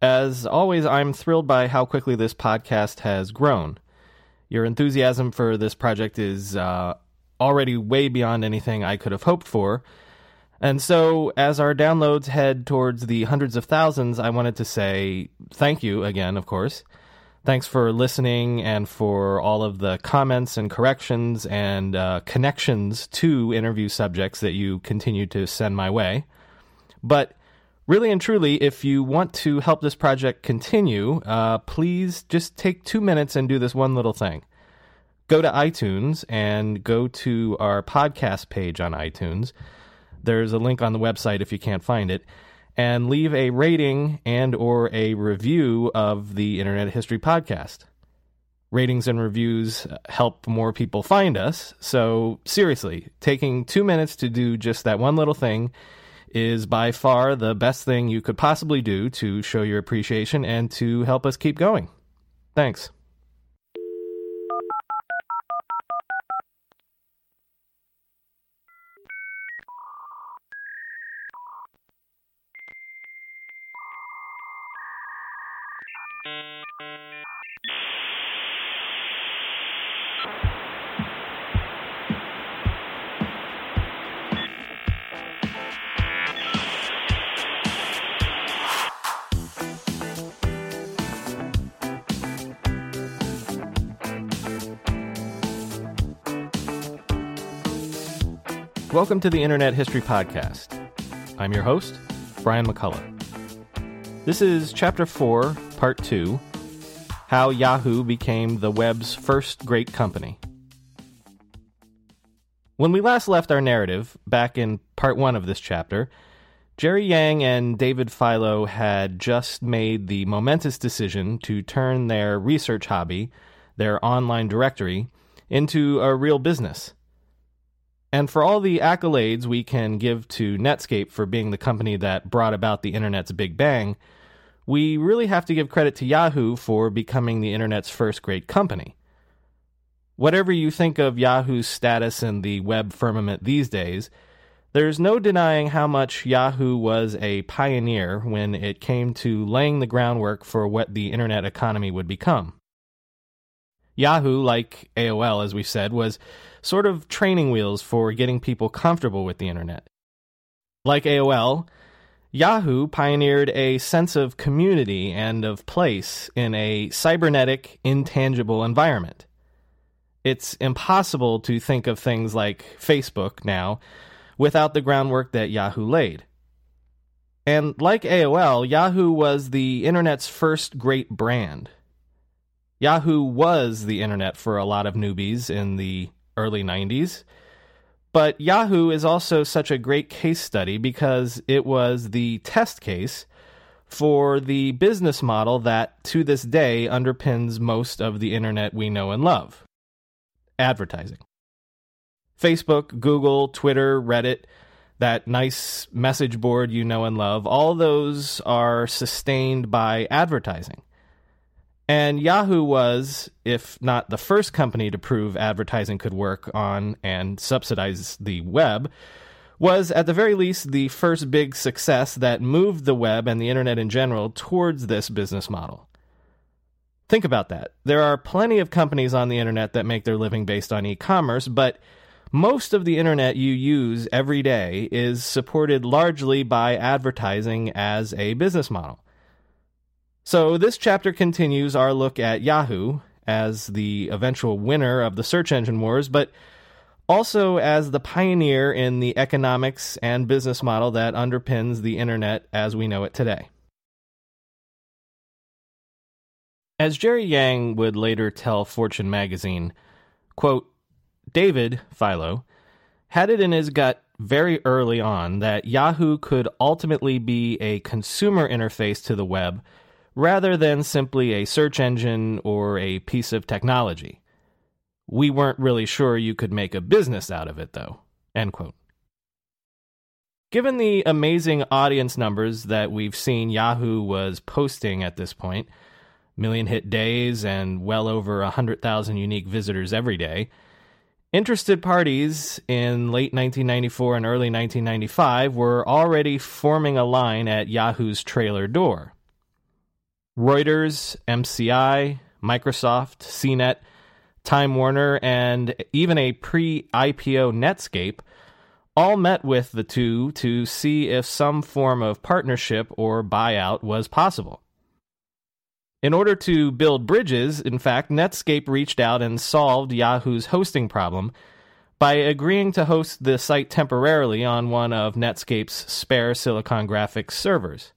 As always, I'm thrilled by how quickly this podcast has grown. Your enthusiasm for this project is already way beyond anything I could have hoped for. And so, as our downloads head towards the hundreds of thousands, I wanted to say thank you again, of course. Thanks for listening and for all of the comments and corrections and connections to interview subjects that you continue to send my way. But really and truly, if you want to help this project continue, please just take 2 minutes and do this one little thing. Go to iTunes and go to our podcast page on iTunes. There's a link on the website if you can't find it. And leave a rating and or a review of the Internet History Podcast. Ratings and reviews help more people find us. So seriously, taking 2 minutes to do just that one little thing is by far the best thing you could possibly do to show your appreciation and to help us keep going. Thanks. Welcome to the Internet History Podcast. I'm your host, Brian McCullough. This is Chapter 4, Part 2, How Yahoo Became the Web's First Great Company. When we last left our narrative, back in Part 1 of this chapter, Jerry Yang and David Filo had just made the momentous decision to turn their research hobby, their online directory, into a real business. And for all the accolades we can give to Netscape for being the company that brought about the Internet's Big Bang, we really have to give credit to Yahoo for becoming the Internet's first great company. Whatever you think of Yahoo's status in the web firmament these days, there's no denying how much Yahoo was a pioneer when it came to laying the groundwork for what the Internet economy would become. Yahoo, like AOL, as we said, was sort of training wheels for getting people comfortable with the Internet. Like AOL, Yahoo pioneered a sense of community and of place in a cybernetic, intangible environment. It's impossible to think of things like Facebook now without the groundwork that Yahoo laid. And like AOL, Yahoo was the Internet's first great brand. Yahoo was the Internet for a lot of newbies in the early 90s, but Yahoo is also such a great case study because it was the test case for the business model that, to this day, underpins most of the Internet we know and love. Advertising. Facebook, Google, Twitter, Reddit, that nice message board you know and love, all those are sustained by advertising. And Yahoo was, if not the first company to prove advertising could work on and subsidize the web, was at the very least the first big success that moved the web and the Internet in general towards this business model. Think about that. There are plenty of companies on the Internet that make their living based on e-commerce, but most of the Internet you use every day is supported largely by advertising as a business model. So this chapter continues our look at Yahoo as the eventual winner of the search engine wars, but also as the pioneer in the economics and business model that underpins the internet as we know it today. As Jerry Yang would later tell Fortune magazine, quote, David Filo had it in his gut very early on that Yahoo could ultimately be a consumer interface to the web rather than simply a search engine or a piece of technology. We weren't really sure you could make a business out of it, though, end quote. Given the amazing audience numbers that we've seen Yahoo was posting at this point, million hit days and well over 100,000 unique visitors every day, interested parties in late 1994 and early 1995 were already forming a line at Yahoo's trailer door. Reuters, MCI, Microsoft, CNET, Time Warner, and even a pre-IPO Netscape all met with the two to see if some form of partnership or buyout was possible. In order to build bridges, in fact, Netscape reached out and solved Yahoo's hosting problem by agreeing to host the site temporarily on one of Netscape's spare Silicon Graphics servers.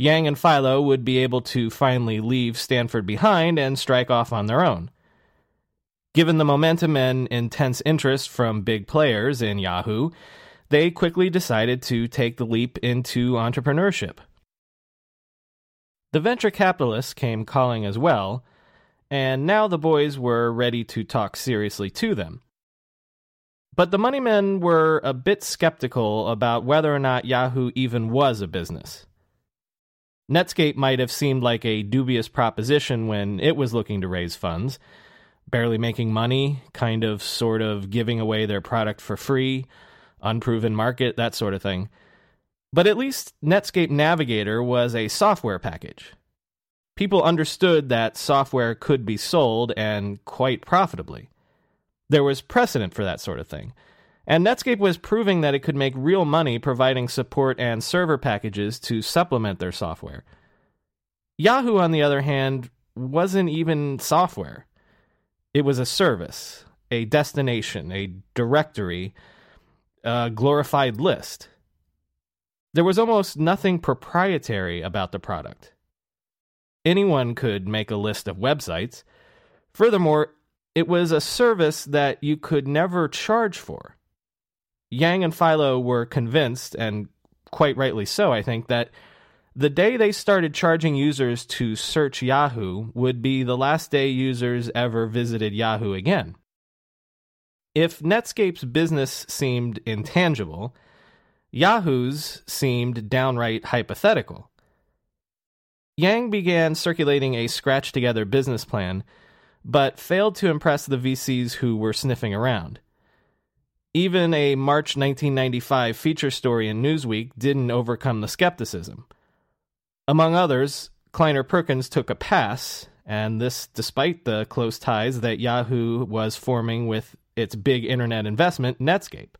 Yang and Filo would be able to finally leave Stanford behind and strike off on their own. Given the momentum and intense interest from big players in Yahoo, they quickly decided to take the leap into entrepreneurship. The venture capitalists came calling as well, and now the boys were ready to talk seriously to them. But the money men were a bit skeptical about whether or not Yahoo even was a business. Netscape might have seemed like a dubious proposition when it was looking to raise funds, barely making money, kind of sort of giving away their product for free, unproven market, that sort of thing. But at least Netscape Navigator was a software package. People understood that software could be sold, and quite profitably. There was precedent for that sort of thing, and Netscape was proving that it could make real money providing support and server packages to supplement their software. Yahoo, on the other hand, wasn't even software. It was a service, a destination, a directory, a glorified list. There was almost nothing proprietary about the product. Anyone could make a list of websites. Furthermore, it was a service that you could never charge for. Yang and Filo were convinced, and quite rightly so, I think, that the day they started charging users to search Yahoo would be the last day users ever visited Yahoo again. If Netscape's business seemed intangible, Yahoo's seemed downright hypothetical. Yang began circulating a scratched-together business plan, but failed to impress the VCs who were sniffing around. Even a March 1995 feature story in Newsweek didn't overcome the skepticism. Among others, Kleiner Perkins took a pass, and this despite the close ties that Yahoo was forming with its big internet investment, Netscape.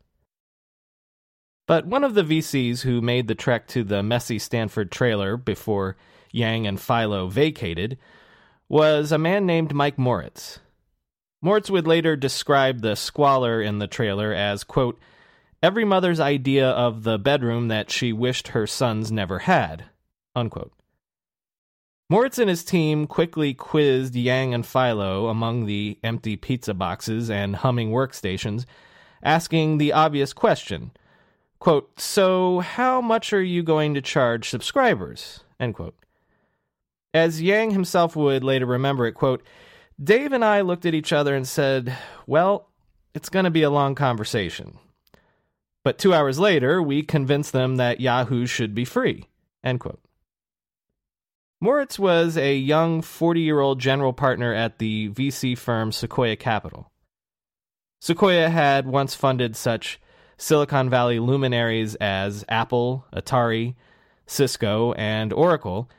But one of the VCs who made the trek to the messy Stanford trailer before Yang and Filo vacated was a man named Mike Moritz. Moritz would later describe the squalor in the trailer as, quote, every mother's idea of the bedroom that she wished her sons never had, unquote. Moritz and his team quickly quizzed Yang and Filo among the empty pizza boxes and humming workstations, asking the obvious question, quote, so how much are you going to charge subscribers? End quote. As Yang himself would later remember it, quote, Dave and I looked at each other and said, well, it's going to be a long conversation. But 2 hours later, we convinced them that Yahoo should be free. End quote. Moritz was a young 40-year-old general partner at the VC firm Sequoia Capital. Sequoia had once funded such Silicon Valley luminaries as Apple, Atari, Cisco, and Oracle,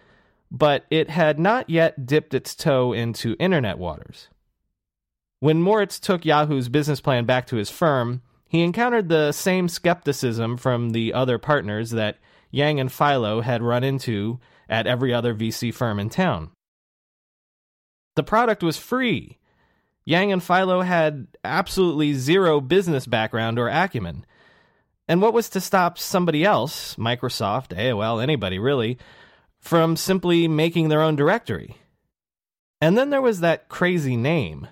but it had not yet dipped its toe into internet waters. When Moritz took Yahoo's business plan back to his firm, he encountered the same skepticism from the other partners that Yang and Filo had run into at every other VC firm in town. The product was free. Yang and Filo had absolutely zero business background or acumen. And what was to stop somebody else, Microsoft, AOL, anybody really, from simply making their own directory? And then there was that crazy name.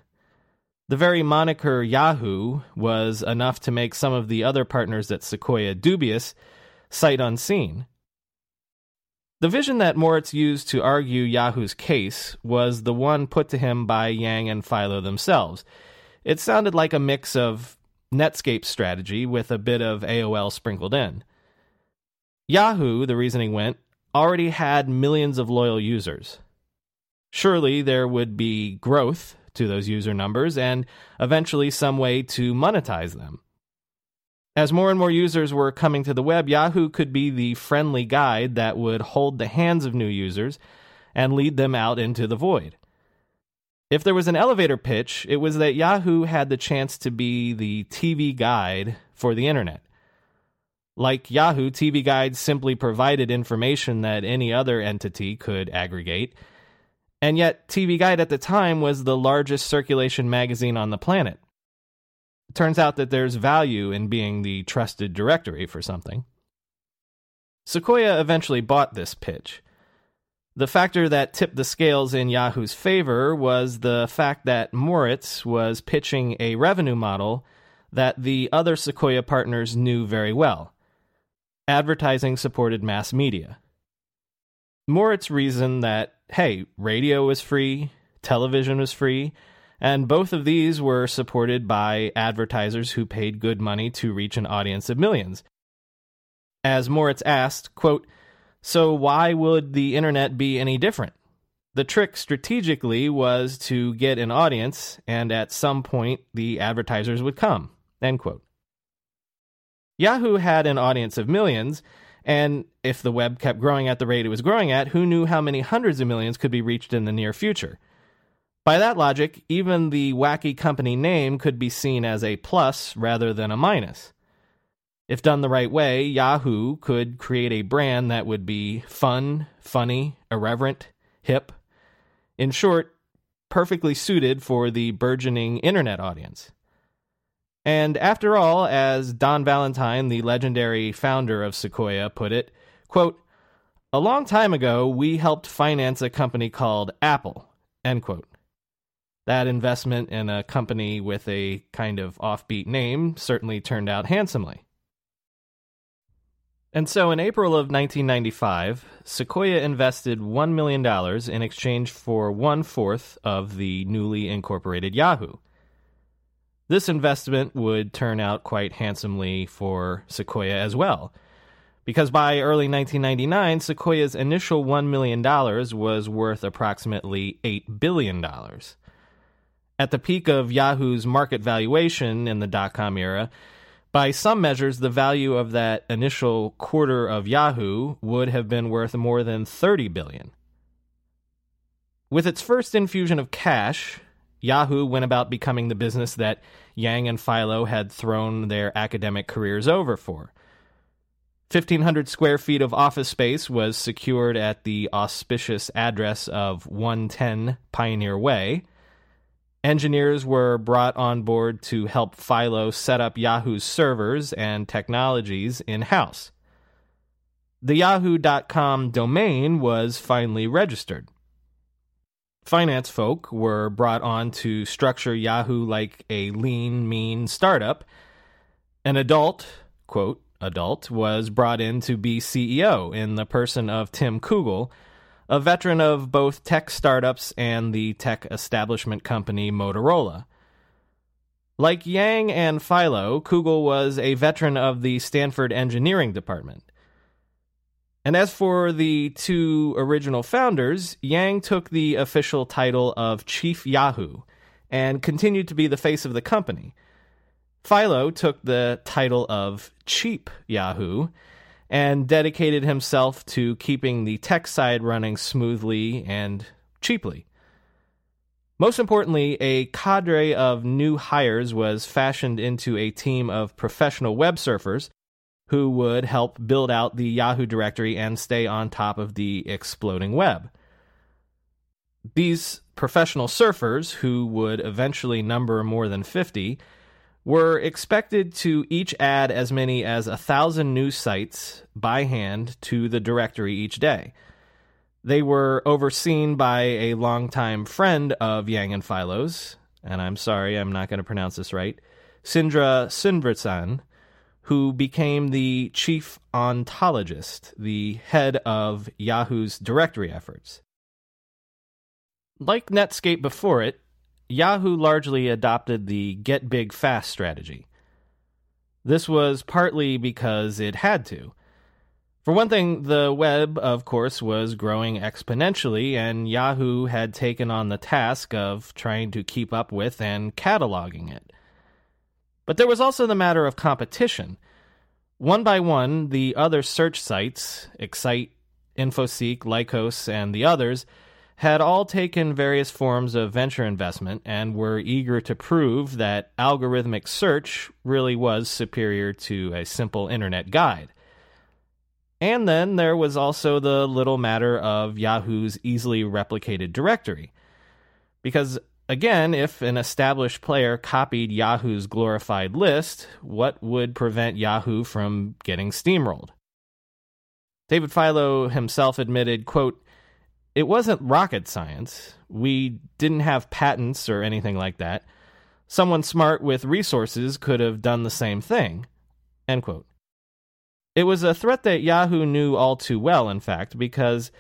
The very moniker Yahoo was enough to make some of the other partners at Sequoia dubious, sight unseen. The vision that Moritz used to argue Yahoo's case was the one put to him by Yang and Filo themselves. It sounded like a mix of Netscape strategy with a bit of AOL sprinkled in. Yahoo, the reasoning went, already had millions of loyal users. Surely there would be growth to those user numbers and eventually some way to monetize them. As more and more users were coming to the web, Yahoo could be the friendly guide that would hold the hands of new users and lead them out into the void. If there was an elevator pitch, it was that Yahoo had the chance to be the TV guide for the internet. Like Yahoo, TV Guide simply provided information that any other entity could aggregate, and yet TV Guide at the time was the largest circulation magazine on the planet. It turns out that there's value in being the trusted directory for something. Sequoia eventually bought this pitch. The factor that tipped the scales in Yahoo's favor was the fact that Moritz was pitching a revenue model that the other Sequoia partners knew very well. Advertising-supported mass media. Moritz reasoned that, hey, radio was free, television was free, and both of these were supported by advertisers who paid good money to reach an audience of millions. As Moritz asked, quote, "So why would the internet be any different?" The trick strategically was to get an audience, and at some point the advertisers would come, end quote. Yahoo had an audience of millions, and if the web kept growing at the rate it was growing at, who knew how many hundreds of millions could be reached in the near future? By that logic, even the wacky company name could be seen as a plus rather than a minus. If done the right way, Yahoo could create a brand that would be fun, funny, irreverent, hip. In short, perfectly suited for the burgeoning internet audience. And after all, as Don Valentine, the legendary founder of Sequoia, put it, quote, "A long time ago, we helped finance a company called Apple," end quote. That investment in a company with a kind of offbeat name certainly turned out handsomely. And so in April of 1995, Sequoia invested $1 million in exchange for one-fourth of the newly incorporated Yahoo. This investment would turn out quite handsomely for Sequoia as well, because by early 1999, Sequoia's initial $1 million was worth approximately $8 billion. At the peak of Yahoo's market valuation in the dot-com era, by some measures, the value of that initial quarter of Yahoo would have been worth more than $30 billion. With its first infusion of cash, Yahoo went about becoming the business that Yang and Filo had thrown their academic careers over for. 1,500 square feet of office space was secured at the auspicious address of 110 Pioneer Way. Engineers were brought on board to help Filo set up Yahoo's servers and technologies in-house. The Yahoo.com domain was finally registered. Finance folk were brought on to structure Yahoo like a lean, mean startup. An adult, quote, adult, was brought in to be CEO in the person of Tim Kugel, a veteran of both tech startups and the tech establishment company Motorola. Like Yang and Filo, Kugel was a veteran of the Stanford engineering department. And as for the two original founders, Yang took the official title of Chief Yahoo and continued to be the face of the company. Filo took the title of Cheap Yahoo and dedicated himself to keeping the tech side running smoothly and cheaply. Most importantly, a cadre of new hires was fashioned into a team of professional web surfers who would help build out the Yahoo directory and stay on top of the exploding web. These professional surfers, who would eventually number more than 50, were expected to each add as many as 1,000 new sites by hand to the directory each day. They were overseen by a longtime friend of Yang and Filo's, and I'm sorry, I'm not going to pronounce this right, Sindra Sindratsan, who became the chief ontologist, the head of Yahoo's directory efforts. Like Netscape before it, Yahoo largely adopted the get big fast strategy. This was partly because it had to. For one thing, the web, of course, was growing exponentially, and Yahoo had taken on the task of trying to keep up with and cataloging it. But there was also the matter of competition. One by one, the other search sites, Excite, Infoseek, Lycos, and the others, had all taken various forms of venture investment and were eager to prove that algorithmic search really was superior to a simple internet guide. And then there was also the little matter of Yahoo's easily replicated directory. Because, again, if an established player copied Yahoo's glorified list, what would prevent Yahoo from getting steamrolled? David Filo himself admitted, quote, "It wasn't rocket science. We didn't have patents or anything like that. Someone smart with resources could have done the same thing." End quote. It was a threat that Yahoo knew all too well, in fact, because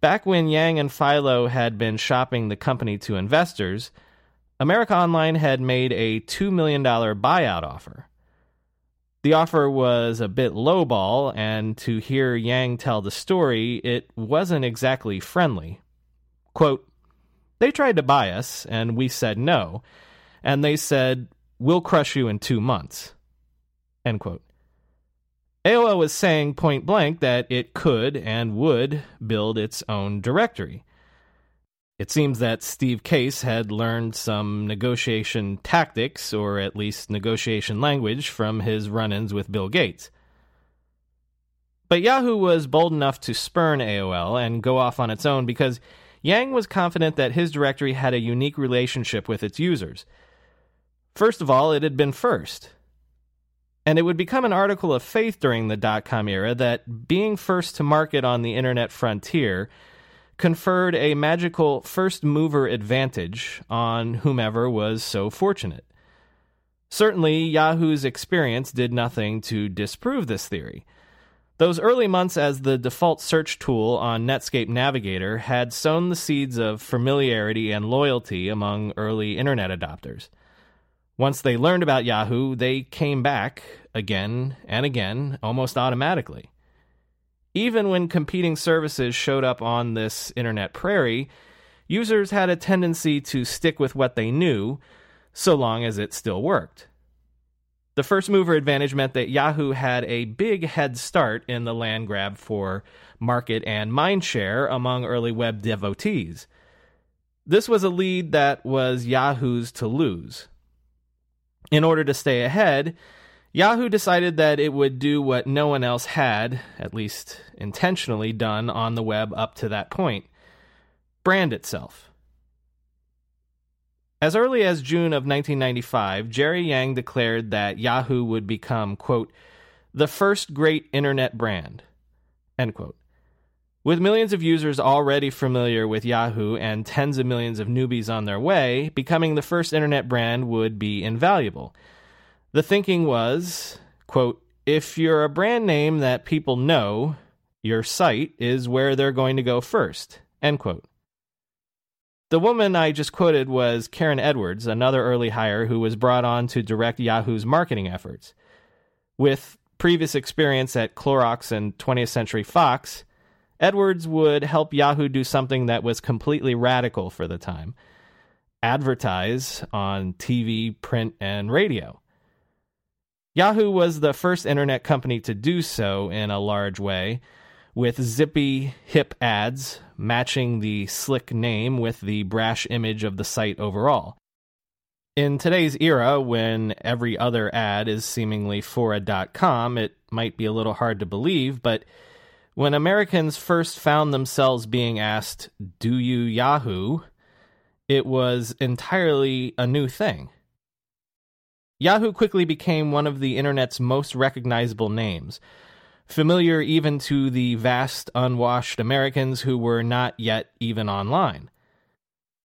back when Yang and Filo had been shopping the company to investors, America Online had made a $2 million buyout offer. The offer was a bit lowball, and to hear Yang tell the story, it wasn't exactly friendly. Quote, "They tried to buy us, and we said no, and they said, 'We'll crush you in 2 months.'" End quote. AOL was saying point blank that it could and would build its own directory. It seems that Steve Case had learned some negotiation tactics, or at least negotiation language, from his run-ins with Bill Gates. But Yahoo was bold enough to spurn AOL and go off on its own because Yang was confident that his directory had a unique relationship with its users. First of all, it had been first. And it would become an article of faith during the dot-com era that being first to market on the internet frontier conferred a magical first-mover advantage on whomever was so fortunate. Certainly, Yahoo's experience did nothing to disprove this theory. Those early months as the default search tool on Netscape Navigator had sown the seeds of familiarity and loyalty among early internet adopters. Once they learned about Yahoo, they came back again and again, almost automatically. Even when competing services showed up on this internet prairie, users had a tendency to stick with what they knew, so long as it still worked. The first mover advantage meant that Yahoo had a big head start in the land grab for market and mindshare among early web devotees. This was a lead that was Yahoo's to lose. In order to stay ahead, Yahoo decided that it would do what no one else had, at least intentionally, done on the web up to that point: brand itself. As early as June of 1995, Jerry Yang declared that Yahoo would become, quote, "the first great internet brand," end quote. With millions of users already familiar with Yahoo and tens of millions of newbies on their way, becoming the first internet brand would be invaluable. The thinking was, quote, "If you're a brand name that people know, your site is where they're going to go first," end quote. The woman I just quoted was Karen Edwards, another early hire who was brought on to direct Yahoo's marketing efforts. With previous experience at Clorox and 20th Century Fox, Edwards would help Yahoo do something that was completely radical for the time: advertise on TV, print, and radio. Yahoo was the first internet company to do so in a large way, with zippy, hip ads matching the slick name with the brash image of the site overall. In today's era, when every other ad is seemingly for a .com, it might be a little hard to believe, but when Americans first found themselves being asked, "Do you Yahoo?" it was entirely a new thing. Yahoo quickly became one of the Internet's most recognizable names, familiar even to the vast, unwashed Americans who were not yet even online.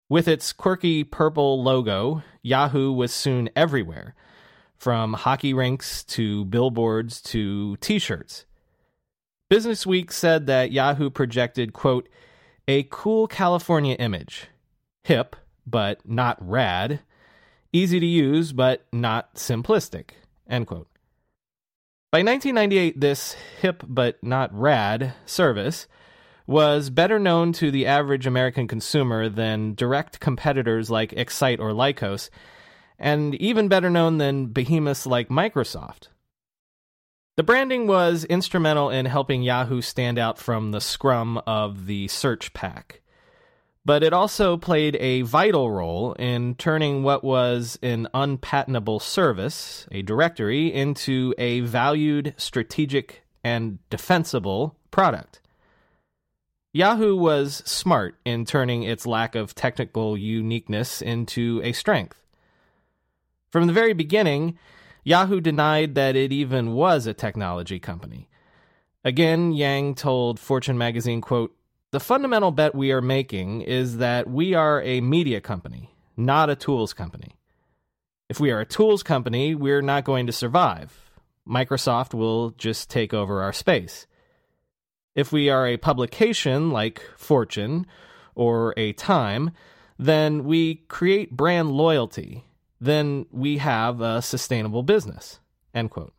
With its quirky purple logo, Yahoo was soon everywhere, from hockey rinks to billboards to T-shirts. Business Week said that Yahoo projected, quote, a cool California image, hip but not rad, easy to use but not simplistic, end quote. By 1998, this hip but not rad service was better known to the average American consumer than direct competitors like Excite or Lycos, and even better known than behemoths like Microsoft. The branding was instrumental in helping Yahoo stand out from the scrum of the search pack, but it also played a vital role in turning what was an unpatentable service, a directory, into a valued, strategic, and defensible product. Yahoo was smart in turning its lack of technical uniqueness into a strength. From the very beginning, Yahoo denied that it even was a technology company. Again, Yang told Fortune magazine, quote, the fundamental bet we are making is that we are a media company, not a tools company. If we are a tools company, we're not going to survive. Microsoft will just take over our space. If we are a publication like Fortune or a Time, then we create brand loyalty. Then we have a sustainable business, end quote.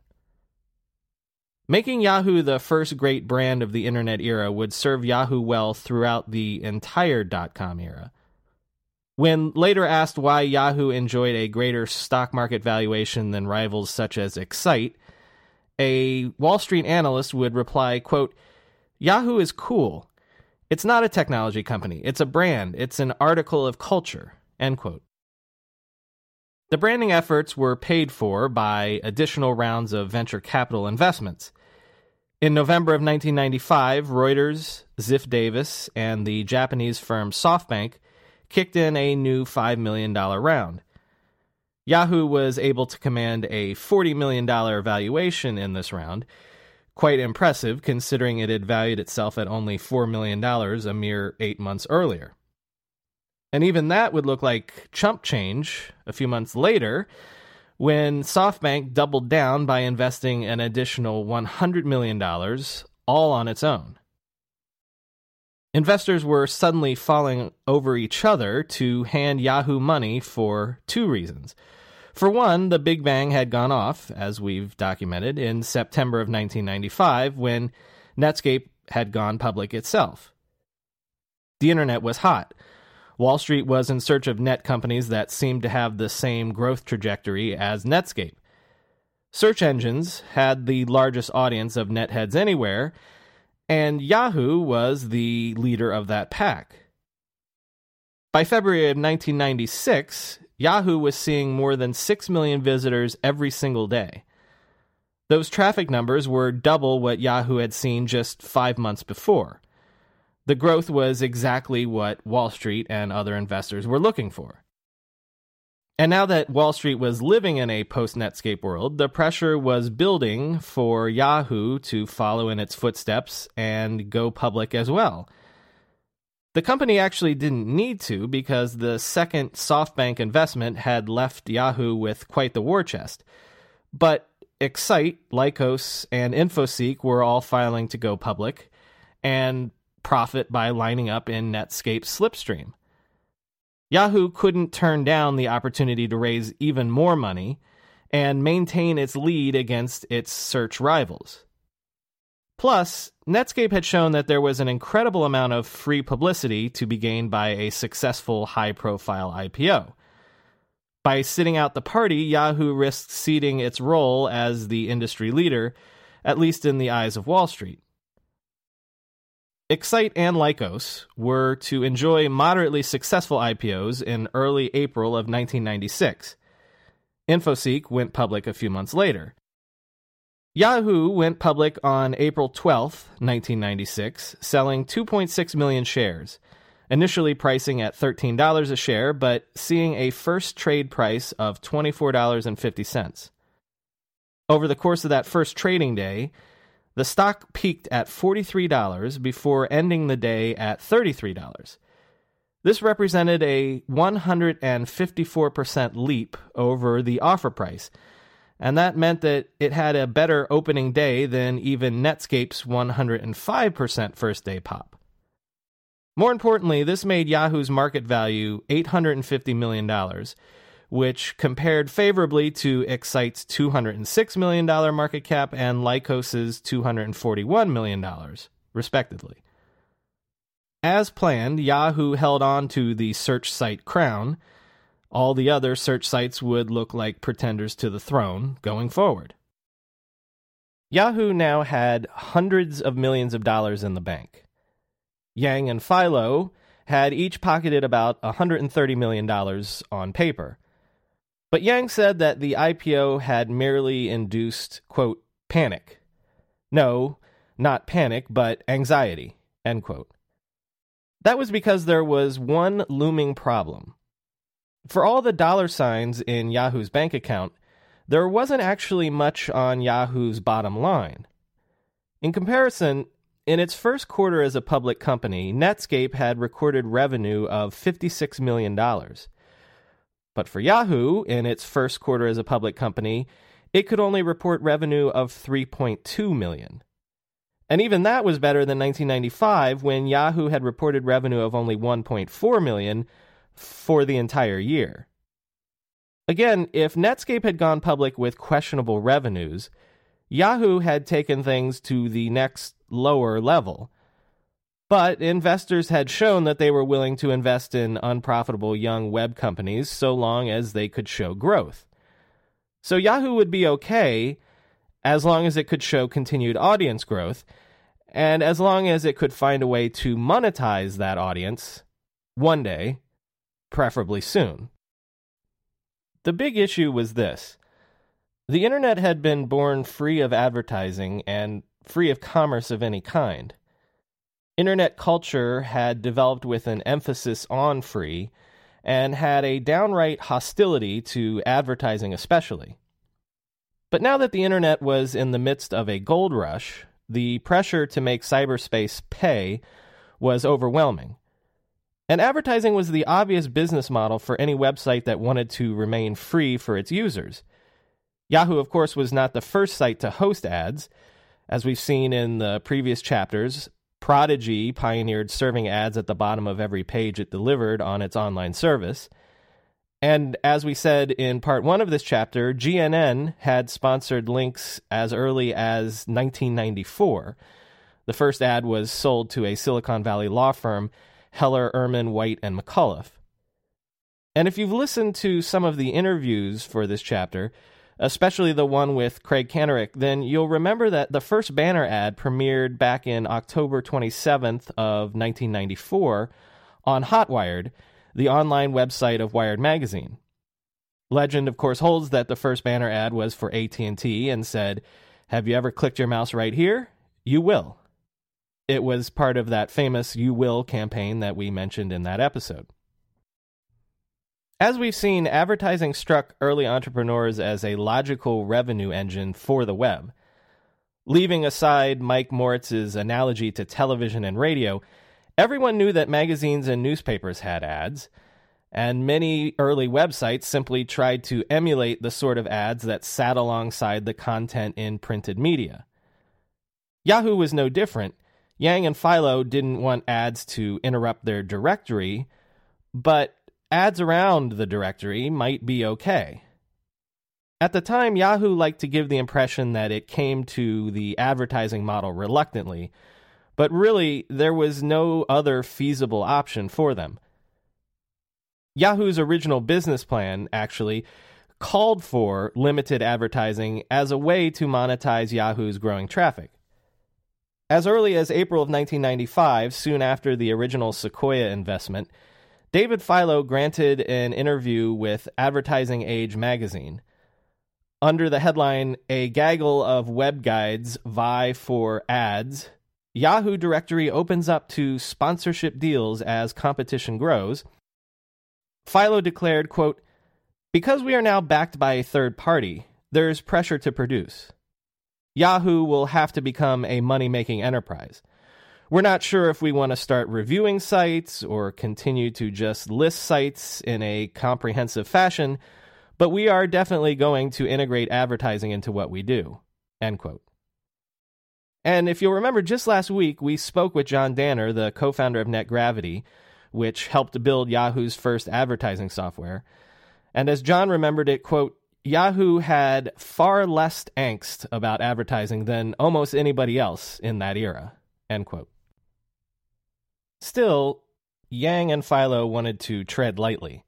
Making Yahoo the first great brand of the Internet era would serve Yahoo well throughout the entire dot-com era. When later asked why Yahoo enjoyed a greater stock market valuation than rivals such as Excite, a Wall Street analyst would reply, quote, Yahoo is cool. It's not a technology company. It's a brand. It's an article of culture, end quote. The branding efforts were paid for by additional rounds of venture capital investments. In November of 1995, Reuters, Ziff Davis, and the Japanese firm SoftBank kicked in a new $5 million round. Yahoo was able to command a $40 million valuation in this round, quite impressive considering it had valued itself at only $4 million a mere 8 months earlier. And even that would look like chump change a few months later when SoftBank doubled down by investing an additional $100 million, all on its own. Investors were suddenly falling over each other to hand Yahoo money for two reasons. For one, the Big Bang had gone off, as we've documented, in September of 1995 when Netscape had gone public itself. The Internet was hot. Wall Street was in search of net companies that seemed to have the same growth trajectory as Netscape. Search engines had the largest audience of netheads anywhere, and Yahoo was the leader of that pack. By February of 1996, Yahoo was seeing more than 6 million visitors every single day. Those traffic numbers were double what Yahoo had seen just 5 months before. The growth was exactly what Wall Street and other investors were looking for. And now that Wall Street was living in a post-Netscape world, the pressure was building for Yahoo to follow in its footsteps and go public as well. The company actually didn't need to because the second SoftBank investment had left Yahoo with quite the war chest. But Excite, Lycos, and Infoseek were all filing to go public, and profit by lining up in Netscape's slipstream. Yahoo couldn't turn down the opportunity to raise even more money and maintain its lead against its search rivals. Plus, Netscape had shown that there was an incredible amount of free publicity to be gained by a successful high-profile IPO. By sitting out the party, Yahoo risked ceding its role as the industry leader, at least in the eyes of Wall Street. Excite and Lycos were to enjoy moderately successful IPOs in early April of 1996. Infoseek went public a few months later. Yahoo went public on April 12, 1996, selling 2.6 million shares, initially pricing at $13 a share, but seeing a first trade price of $24.50. Over the course of that first trading day, the stock peaked at $43 before ending the day at $33. This represented a 154% leap over the offer price, and that meant that it had a better opening day than even Netscape's 105% first-day pop. More importantly, this made Yahoo's market value $850 million, which compared favorably to Excite's $206 million market cap and Lycos's $241 million, respectively. As planned, Yahoo held on to the search site crown. All the other search sites would look like pretenders to the throne going forward. Yahoo now had hundreds of millions of dollars in the bank. Yang and Filo had each pocketed about $130 million on paper. But Yang said that the IPO had merely induced, quote, panic. No, not panic, but anxiety, end quote. That was because there was one looming problem. For all the dollar signs in Yahoo's bank account, there wasn't actually much on Yahoo's bottom line. In comparison, in its first quarter as a public company, Netscape had recorded revenue of $56 million. But for Yahoo, in its first quarter as a public company, it could only report revenue of $3.2 million. And even that was better than 1995, when Yahoo had reported revenue of only $1.4 million for the entire year. Again, if Netscape had gone public with questionable revenues, Yahoo had taken things to the next lower level. But investors had shown that they were willing to invest in unprofitable young web companies so long as they could show growth. So Yahoo would be okay as long as it could show continued audience growth, and as long as it could find a way to monetize that audience one day, preferably soon. The big issue was this. The internet had been born free of advertising and free of commerce of any kind. Internet culture had developed with an emphasis on free and had a downright hostility to advertising especially. But now that the internet was in the midst of a gold rush, the pressure to make cyberspace pay was overwhelming. And advertising was the obvious business model for any website that wanted to remain free for its users. Yahoo, of course, was not the first site to host ads. As we've seen in the previous chapters, Prodigy pioneered serving ads at the bottom of every page it delivered on its online service. And as we said in part one of this chapter, GNN had sponsored links as early as 1994. The first ad was sold to a Silicon Valley law firm, Heller, Ehrman, White, and McCullough. And if you've listened to some of the interviews for this chapter, especially the one with Craig Kanarek, then you'll remember that the first banner ad premiered back in October 27th of 1994 on Hotwired, the online website of Wired magazine. Legend, of course, holds that the first banner ad was for AT&T and said, "Have you ever clicked your mouse right here? You will." It was part of that famous You Will campaign that we mentioned in that episode. As we've seen, advertising struck early entrepreneurs as a logical revenue engine for the web. Leaving aside Mike Moritz's analogy to television and radio, everyone knew that magazines and newspapers had ads, and many early websites simply tried to emulate the sort of ads that sat alongside the content in printed media. Yahoo was no different. Yang and Filo didn't want ads to interrupt their directory, but ads around the directory might be okay. At the time, Yahoo liked to give the impression that it came to the advertising model reluctantly, but really, there was no other feasible option for them. Yahoo's original business plan, actually, called for limited advertising as a way to monetize Yahoo's growing traffic. As early as April of 1995, soon after the original Sequoia investment, David Filo granted an interview with Advertising Age magazine. Under the headline, "A Gaggle of Web Guides Vie for Ads," Yahoo directory opens up to sponsorship deals as competition grows. Filo declared, quote, "Because we are now backed by a third party, there's pressure to produce. Yahoo will have to become a money-making enterprise. We're not sure if we want to start reviewing sites or continue to just list sites in a comprehensive fashion, but we are definitely going to integrate advertising into what we do," end quote. And if you'll remember, just last week, we spoke with John Danner, the co-founder of NetGravity, which helped build Yahoo's first advertising software. And as John remembered it, quote, "Yahoo had far less angst about advertising than almost anybody else in that era," end quote. Still, Yang and Filo wanted to tread lightly.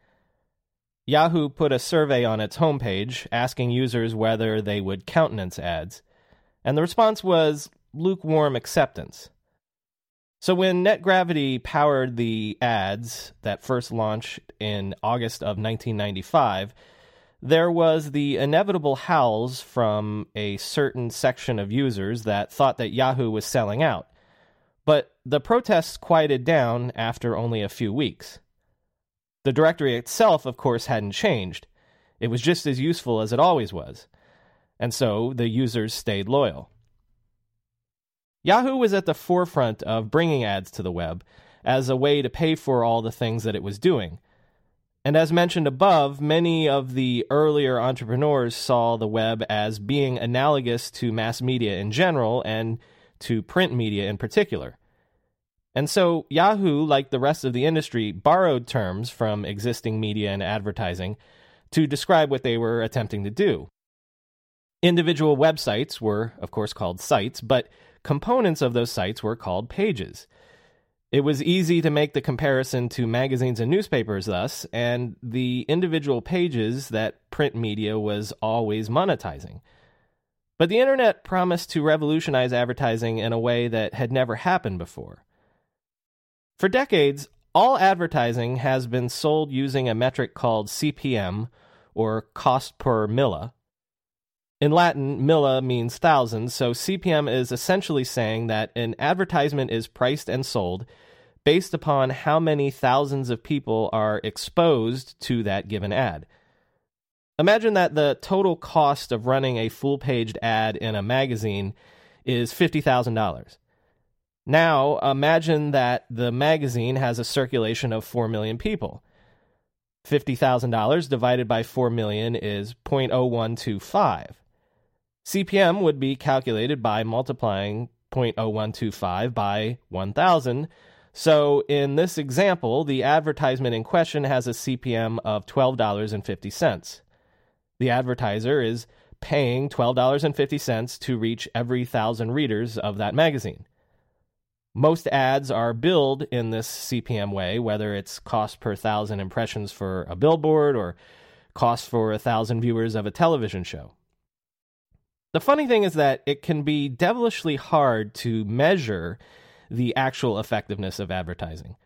Yahoo put a survey on its homepage asking users whether they would countenance ads, and the response was lukewarm acceptance. So when NetGravity powered the ads that first launched in August of 1995, there was the inevitable howls from a certain section of users that thought that Yahoo was selling out. But the protests quieted down after only a few weeks. The directory itself, of course, hadn't changed. It was just as useful as it always was. And so the users stayed loyal. Yahoo was at the forefront of bringing ads to the web as a way to pay for all the things that it was doing. And as mentioned above, many of the earlier entrepreneurs saw the web as being analogous to mass media in general and to print media in particular. And so Yahoo, like the rest of the industry, borrowed terms from existing media and advertising to describe what they were attempting to do. Individual websites were, of course, called sites, but components of those sites were called pages. It was easy to make the comparison to magazines and newspapers thus, and the individual pages that print media was always monetizing. But the internet promised to revolutionize advertising in a way that had never happened before. For decades, all advertising has been sold using a metric called CPM, or cost per milla. In Latin, milla means thousand, so CPM is essentially saying that an advertisement is priced and sold based upon how many thousands of people are exposed to that given ad. Imagine that the total cost of running a full-paged ad in a magazine is $50,000. Now, imagine that the magazine has a circulation of 4 million people. $50,000 divided by 4 million is 0.0125. CPM would be calculated by multiplying 0.0125 by 1,000. So in this example, the advertisement in question has a CPM of $12.50. The advertiser is paying $12.50 to reach every 1,000 readers of that magazine. Most ads are billed in this CPM way, whether it's cost per 1,000 impressions for a billboard or cost for 1,000 viewers of a television show. The funny thing is that it can be devilishly hard to measure the actual effectiveness of advertising.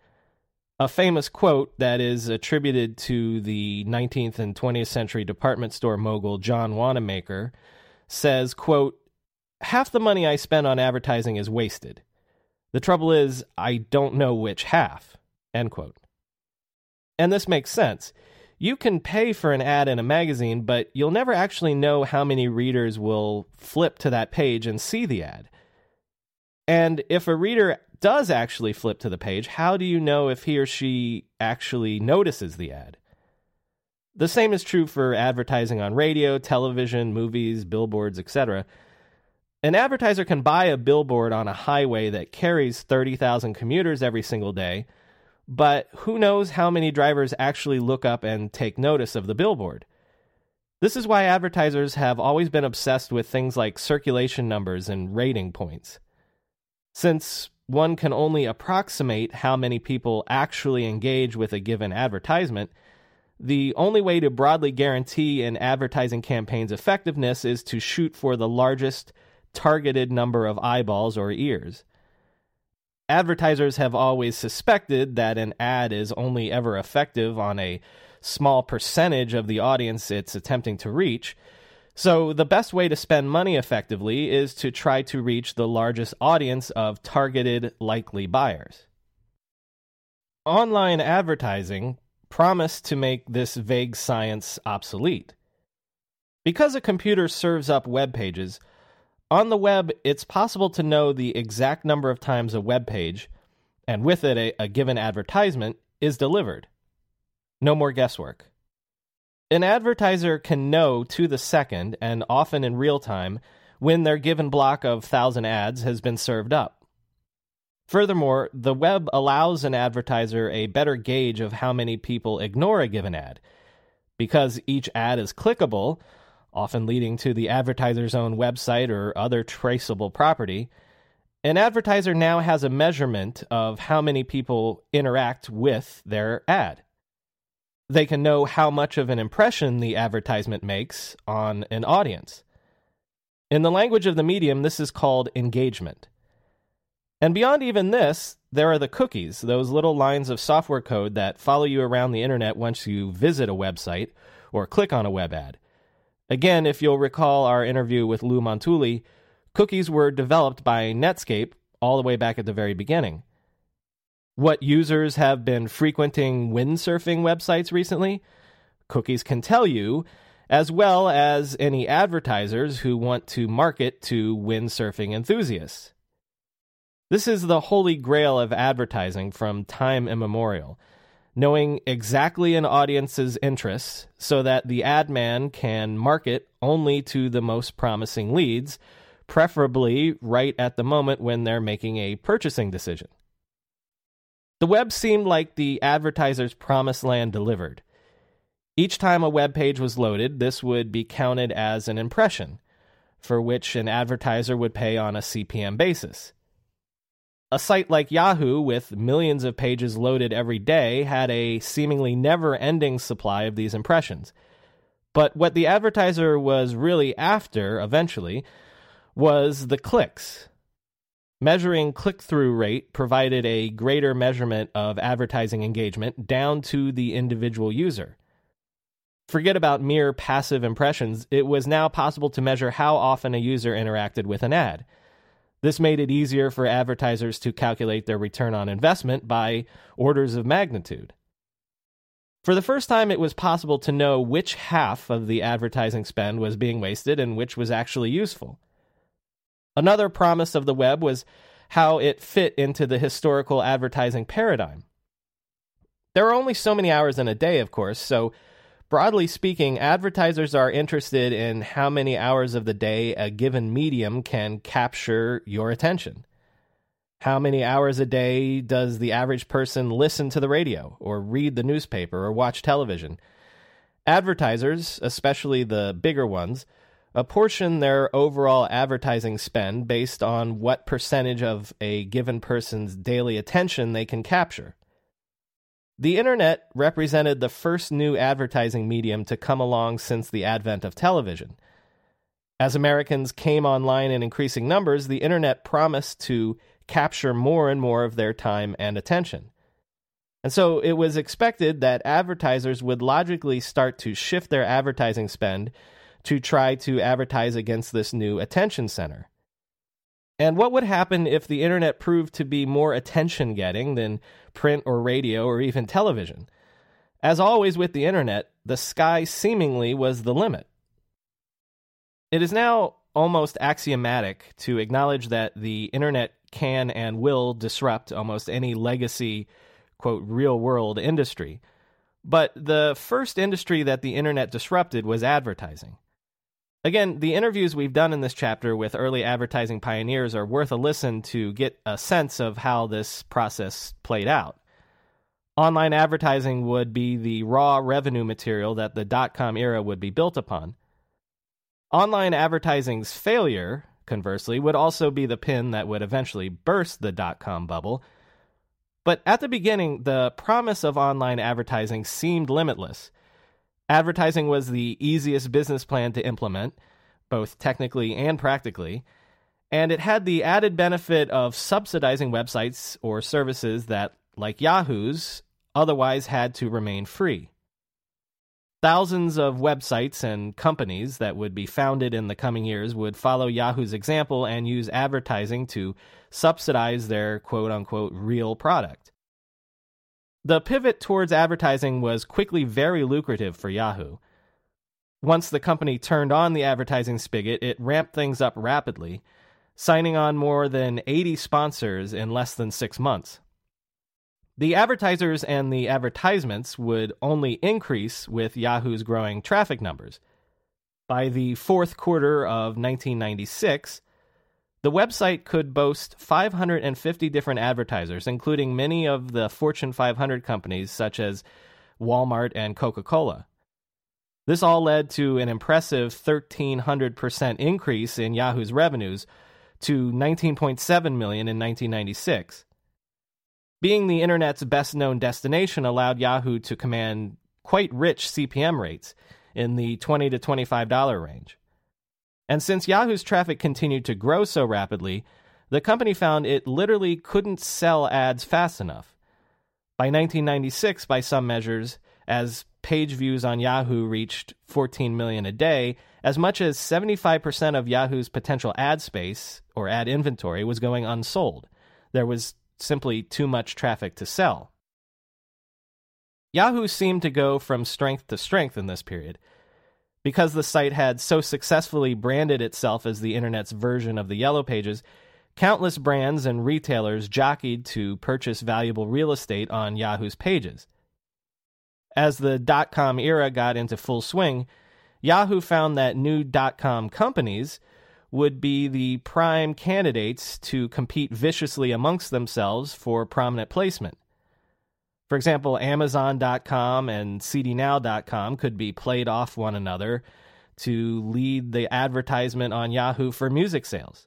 A famous quote that is attributed to the 19th and 20th century department store mogul John Wanamaker says, quote, "Half the money I spend on advertising is wasted. The trouble is, I don't know which half," end quote. And this makes sense. You can pay for an ad in a magazine, but you'll never actually know how many readers will flip to that page and see the ad. And if a reader does actually flip to the page, how do you know if he or she actually notices the ad? The same is true for advertising on radio, television, movies, billboards, etc. An advertiser can buy a billboard on a highway that carries 30,000 commuters every single day, but who knows how many drivers actually look up and take notice of the billboard. This is why advertisers have always been obsessed with things like circulation numbers and rating points. Since one can only approximate how many people actually engage with a given advertisement, the only way to broadly guarantee an advertising campaign's effectiveness is to shoot for the largest targeted number of eyeballs or ears. Advertisers have always suspected that an ad is only ever effective on a small percentage of the audience it's attempting to reach, So the best way to spend money effectively is to try to reach the largest audience of targeted likely buyers. Online advertising promised to make this vague science obsolete. Because a computer serves up web pages, on the web it's possible to know the exact number of times a web page, and with it a given advertisement, is delivered. No more guesswork. An advertiser can know to the second, and often in real time, when their given block of 1,000 ads has been served up. Furthermore, the web allows an advertiser a better gauge of how many people ignore a given ad. Because each ad is clickable, often leading to the advertiser's own website or other traceable property, an advertiser now has a measurement of how many people interact with their ad. They can know how much of an impression the advertisement makes on an audience. In the language of the medium, this is called engagement. And beyond even this, there are the cookies, those little lines of software code that follow you around the internet once you visit a website or click on a web ad. Again, if you'll recall our interview with Lou Montulli, cookies were developed by Netscape all the way back at the very beginning. What users have been frequenting windsurfing websites recently? Cookies can tell you, as well as any advertisers who want to market to windsurfing enthusiasts. This is the holy grail of advertising from time immemorial, knowing exactly an audience's interests so that the ad man can market only to the most promising leads, preferably right at the moment when they're making a purchasing decision. The web seemed like the advertiser's promised land delivered. Each time a web page was loaded, this would be counted as an impression, for which an advertiser would pay on a CPM basis. A site like Yahoo, with millions of pages loaded every day, had a seemingly never-ending supply of these impressions. But what the advertiser was really after, eventually, was the clicks. Measuring click-through rate provided a greater measurement of advertising engagement down to the individual user. Forget about mere passive impressions, it was now possible to measure how often a user interacted with an ad. This made it easier for advertisers to calculate their return on investment by orders of magnitude. For the first time, it was possible to know which half of the advertising spend was being wasted and which was actually useful. Another promise of the web was how it fit into the historical advertising paradigm. There are only so many hours in a day, of course, so broadly speaking, advertisers are interested in how many hours of the day a given medium can capture your attention. How many hours a day does the average person listen to the radio, or read the newspaper, or watch television? Advertisers, especially the bigger ones, apportion their overall advertising spend based on what percentage of a given person's daily attention they can capture. The internet represented the first new advertising medium to come along since the advent of television. As Americans came online in increasing numbers, the internet promised to capture more and more of their time and attention. And so it was expected that advertisers would logically start to shift their advertising spend to try to advertise against this new attention center. And what would happen if the internet proved to be more attention-getting than print or radio or even television? As always with the internet, the sky seemingly was the limit. It is now almost axiomatic to acknowledge that the internet can and will disrupt almost any legacy, quote, real-world industry. But the first industry that the internet disrupted was advertising. Again, the interviews we've done in this chapter with early advertising pioneers are worth a listen to get a sense of how this process played out. Online advertising would be the raw revenue material that the dot-com era would be built upon. Online advertising's failure, conversely, would also be the pin that would eventually burst the dot-com bubble. But at the beginning, the promise of online advertising seemed limitless. Advertising was the easiest business plan to implement, both technically and practically, and it had the added benefit of subsidizing websites or services that, like Yahoo's, otherwise had to remain free. Thousands of websites and companies that would be founded in the coming years would follow Yahoo's example and use advertising to subsidize their quote-unquote real product. The pivot towards advertising was quickly very lucrative for Yahoo. Once the company turned on the advertising spigot, it ramped things up rapidly, signing on more than 80 sponsors in less than 6 months. The advertisers and the advertisements would only increase with Yahoo's growing traffic numbers. By the fourth quarter of 1996, the website could boast 550 different advertisers, including many of the Fortune 500 companies such as Walmart and Coca-Cola. This all led to an impressive 1,300% increase in Yahoo's revenues to $19.7 million in 1996. Being the Internet's best-known destination allowed Yahoo to command quite rich CPM rates in the $20 to $25 range. And since Yahoo's traffic continued to grow so rapidly, the company found it literally couldn't sell ads fast enough. By 1996, by some measures, as page views on Yahoo reached 14 million a day, as much as 75% of Yahoo's potential ad space, or ad inventory, was going unsold. There was simply too much traffic to sell. Yahoo seemed to go from strength to strength in this period. Because the site had so successfully branded itself as the Internet's version of the Yellow Pages, countless brands and retailers jockeyed to purchase valuable real estate on Yahoo's pages. As the dot-com era got into full swing, Yahoo found that new dot-com companies would be the prime candidates to compete viciously amongst themselves for prominent placement. For example, Amazon.com and CDNow.com could be played off one another to lead the advertisement on Yahoo for music sales.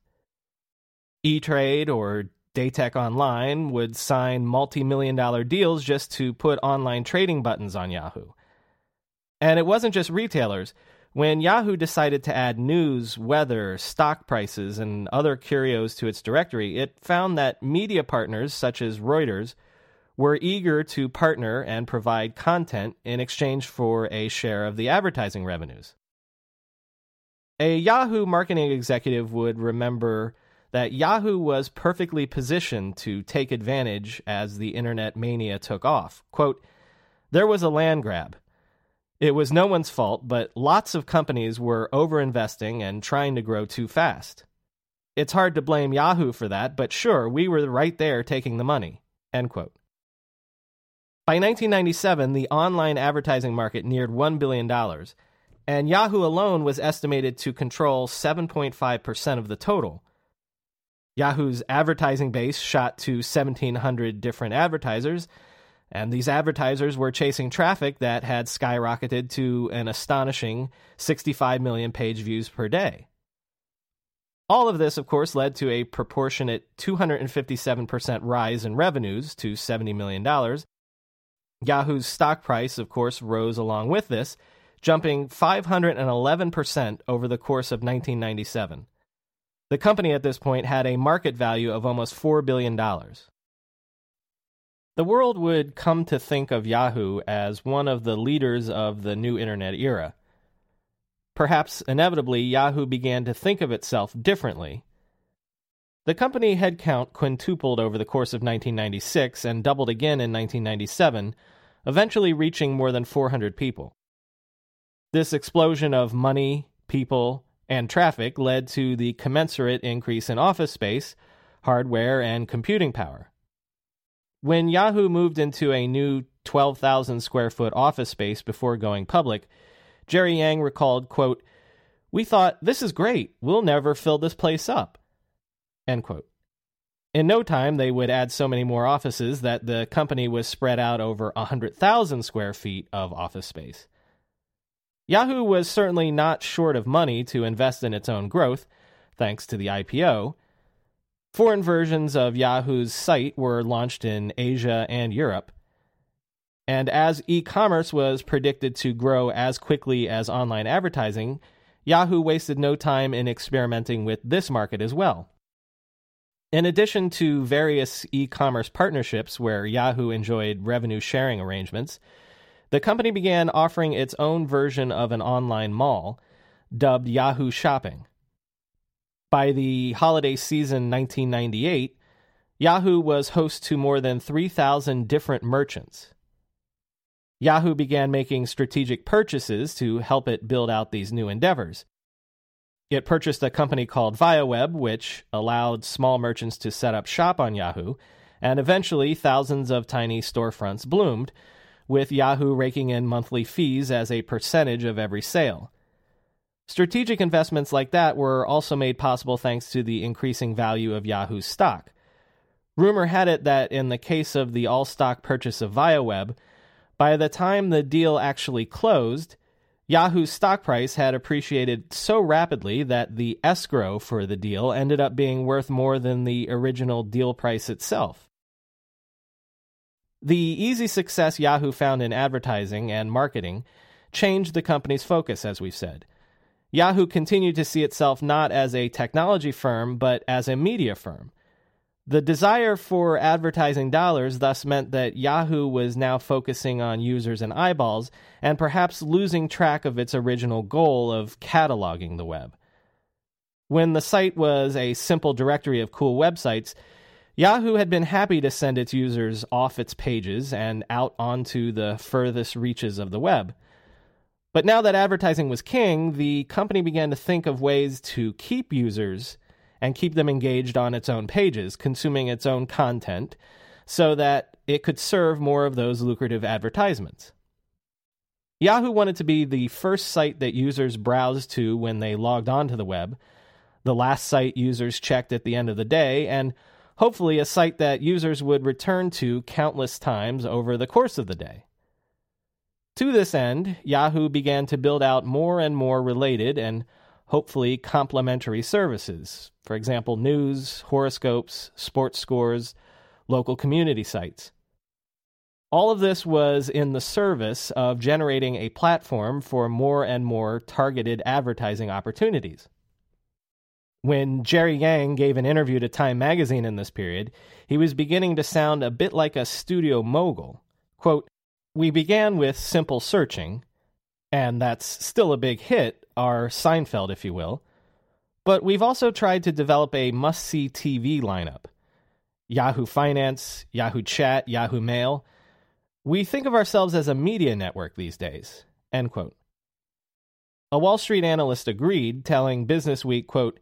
E-Trade or Daytech Online would sign multi-million-dollar deals just to put online trading buttons on Yahoo. And it wasn't just retailers. When Yahoo decided to add news, weather, stock prices, and other curios to its directory, it found that media partners, such as Reuters, were eager to partner and provide content in exchange for a share of the advertising revenues. A Yahoo marketing executive would remember that Yahoo was perfectly positioned to take advantage as the internet mania took off. Quote, "There was a land grab. It was no one's fault, but lots of companies were overinvesting and trying to grow too fast. It's hard to blame Yahoo for that, but sure, we were right there taking the money." End quote. By 1997, the online advertising market neared $1 billion, and Yahoo alone was estimated to control 7.5% of the total. Yahoo's advertising base shot to 1,700 different advertisers, and these advertisers were chasing traffic that had skyrocketed to an astonishing 65 million page views per day. All of this, of course, led to a proportionate 257% rise in revenues to $70 million. Yahoo's stock price, of course, rose along with this, jumping 511% over the course of 1997. The company at this point had a market value of almost $4 billion. The world would come to think of Yahoo as one of the leaders of the new internet era. Perhaps inevitably, Yahoo began to think of itself differently. The company headcount quintupled over the course of 1996 and doubled again in 1997, eventually reaching more than 400 people. This explosion of money, people, and traffic led to the commensurate increase in office space, hardware, and computing power. When Yahoo moved into a new 12,000-square-foot office space before going public, Jerry Yang recalled, quote, "We thought, this is great. We'll never fill this place up." End quote. In no time, they would add so many more offices that the company was spread out over 100,000 square feet of office space. Yahoo was certainly not short of money to invest in its own growth, thanks to the IPO. Foreign versions of Yahoo's site were launched in Asia and Europe. And as e-commerce was predicted to grow as quickly as online advertising, Yahoo wasted no time in experimenting with this market as well. In addition to various e-commerce partnerships where Yahoo enjoyed revenue-sharing arrangements, The company began offering its own version of an online mall, dubbed Yahoo Shopping. By the holiday season 1998, Yahoo was host to more than 3,000 different merchants. Yahoo began making strategic purchases to help it build out these new endeavors. It purchased a company called ViaWeb, which allowed small merchants to set up shop on Yahoo, and eventually thousands of tiny storefronts bloomed, with Yahoo raking in monthly fees as a percentage of every sale. Strategic investments like that were also made possible thanks to the increasing value of Yahoo's stock. Rumor had it that in the case of the all-stock purchase of ViaWeb, by the time the deal actually closed, Yahoo's stock price had appreciated so rapidly that the escrow for the deal ended up being worth more than the original deal price itself. The easy success Yahoo found in advertising and marketing changed the company's focus, as we've said. Yahoo continued to see itself not as a technology firm, but as a media firm. The desire for advertising dollars thus meant that Yahoo was now focusing on users and eyeballs, and perhaps losing track of its original goal of cataloging the web. When the site was a simple directory of cool websites, Yahoo had been happy to send its users off its pages and out onto the furthest reaches of the web. But now that advertising was king, the company began to think of ways to keep users and keep them engaged on its own pages, consuming its own content, so that it could serve more of those lucrative advertisements. Yahoo wanted to be the first site that users browsed to when they logged onto the web, the last site users checked at the end of the day, and hopefully a site that users would return to countless times over the course of the day. To this end, Yahoo began to build out more and more related and hopefully complementary services, for example, news, horoscopes, sports scores, local community sites. All of this was in the service of generating a platform for more and more targeted advertising opportunities. When Jerry Yang gave an interview to Time magazine in this period, he was beginning to sound a bit like a studio mogul. Quote, "We began with simple searching, and that's still a big hit, our Seinfeld, if you will. But we've also tried to develop a must-see TV lineup. Yahoo Finance, Yahoo Chat, Yahoo Mail. We think of ourselves as a media network these days," end quote. A Wall Street analyst agreed, telling Business Week, quote,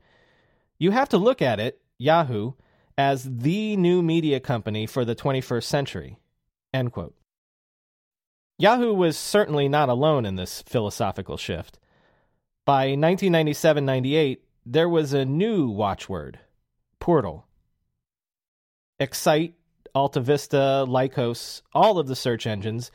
"You have to look at it, Yahoo, as the new media company for the 21st century," end quote. Yahoo was certainly not alone in this philosophical shift. By 1997-98, there was a new watchword, portal. Excite, AltaVista, Lycos, all of the search engines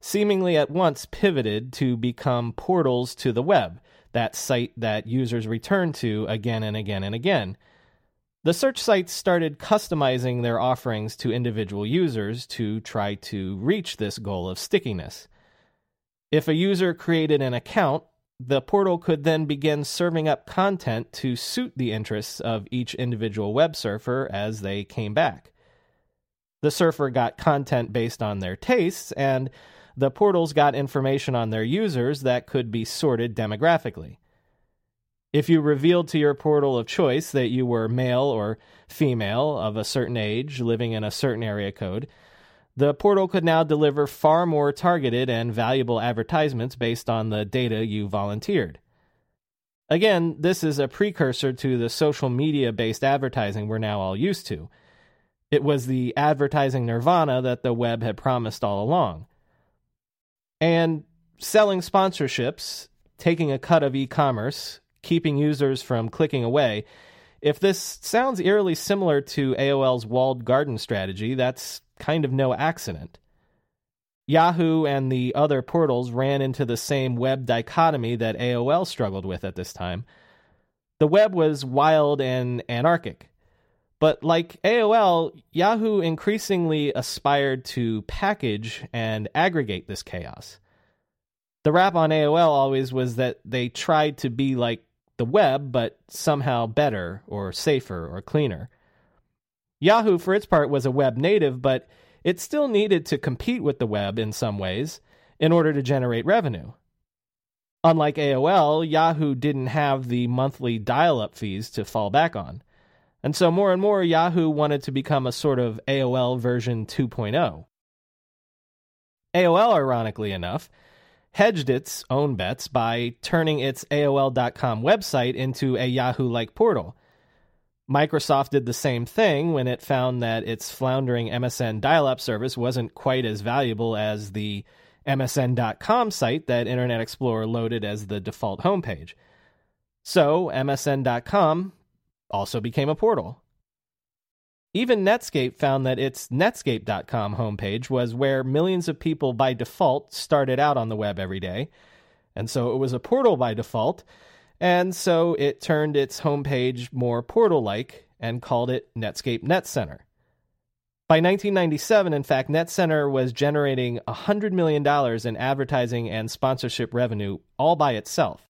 seemingly at once pivoted to become portals to the web, that site that users return to again and again and again. The search sites started customizing their offerings to individual users to try to reach this goal of stickiness. If a user created an account, the portal could then begin serving up content to suit the interests of each individual web surfer as they came back. The surfer got content based on their tastes, and the portals got information on their users that could be sorted demographically. If you revealed to your portal of choice that you were male or female of a certain age living in a certain area code, the portal could now deliver far more targeted and valuable advertisements based on the data you volunteered. Again, this is a precursor to the social media-based advertising we're now all used to. It was the advertising nirvana that the web had promised all along. And selling sponsorships, taking a cut of e-commerce, keeping users from clicking away. If this sounds eerily similar to AOL's walled garden strategy, that's kind of no accident. Yahoo and the other portals ran into the same web dichotomy that AOL struggled with at this time. The web was wild and anarchic. But like AOL, Yahoo increasingly aspired to package and aggregate this chaos. The rap on AOL always was that they tried to be like the web, but somehow better or safer or cleaner. Yahoo, for its part, was a web native, but it still needed to compete with the web in some ways in order to generate revenue. Unlike AOL, Yahoo didn't have the monthly dial-up fees to fall back on. And so more and more, Yahoo wanted to become a sort of AOL version 2.0. AOL, ironically enough, hedged its own bets by turning its AOL.com website into a Yahoo-like portal. Microsoft did the same thing when it found that its floundering MSN dial-up service wasn't quite as valuable as the MSN.com site that Internet Explorer loaded as the default homepage. So MSN.com also became a portal. Even Netscape found that its Netscape.com homepage was where millions of people by default started out on the web every day, and so it was a portal by default, and so it turned its homepage more portal-like and called it Netscape NetCenter. By 1997, in fact, NetCenter was generating $100 million in advertising and sponsorship revenue all by itself.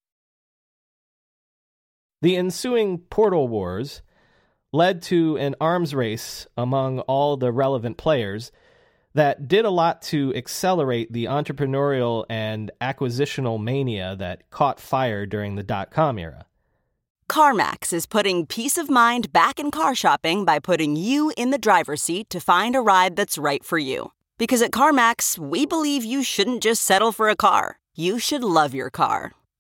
The ensuing portal wars led to an arms race among all the relevant players that did a lot to accelerate the entrepreneurial and acquisitional mania that caught fire during the dot-com era. CarMax is putting peace of mind back in car shopping by putting you in the driver's seat to find a ride that's right for you. Because at CarMax, we believe you shouldn't just settle for a car. You should love your car.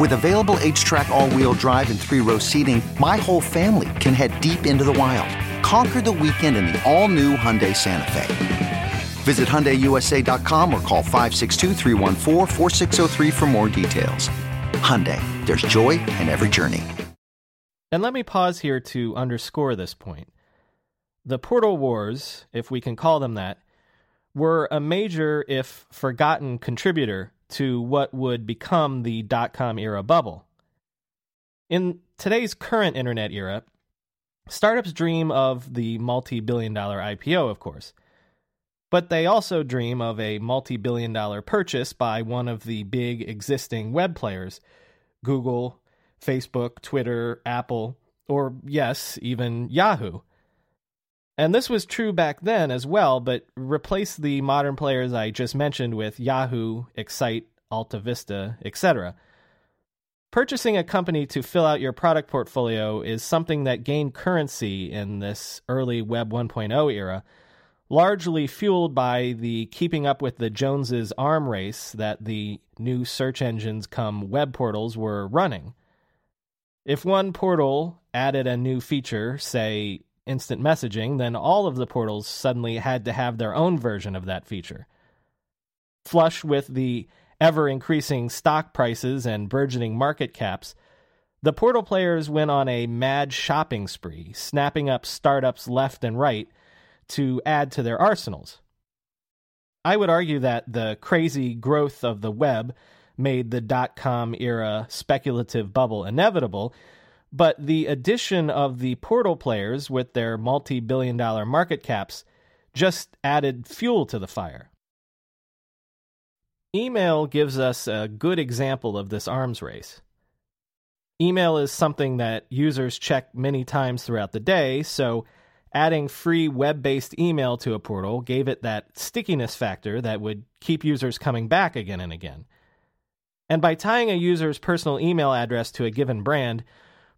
With available H-Track all-wheel drive and three-row seating, my whole family can head deep into the wild. Conquer the weekend in the all-new Hyundai Santa Fe. Visit HyundaiUSA.com or call 562-314-4603 for more details. Hyundai, there's joy in every journey. And let me pause here to underscore this point. The portal wars, if we can call them that, were a major, if forgotten, contributor to what would become the dot-com era bubble. In today's current internet era, startups dream of the multi-billion-dollar IPO, of course, but they also dream of a multi-billion-dollar purchase by one of the big existing web players, Google, Facebook, Twitter, Apple, or, yes, even Yahoo. And this was true back then as well, but replace the modern players I just mentioned with Yahoo, Excite, AltaVista, etc. Purchasing a company to fill out your product portfolio is something that gained currency in this early Web 1.0 era, largely fueled by the keeping up with the Joneses arm race that the new search engines come web portals were running. If one portal added a new feature, say, instant messaging, then all of the portals suddenly had to have their own version of that feature. Flush with the ever-increasing stock prices and burgeoning market caps, the portal players went on a mad shopping spree, snapping up startups left and right to add to their arsenals. I would argue that the crazy growth of the web made the dot-com era speculative bubble inevitable, but the addition of the portal players with their multi-billion-dollar market caps just added fuel to the fire. Email gives us a good example of this arms race. Email is something that users check many times throughout the day, so adding free web-based email to a portal gave it that stickiness factor that would keep users coming back again and again. And by tying a user's personal email address to a given brand,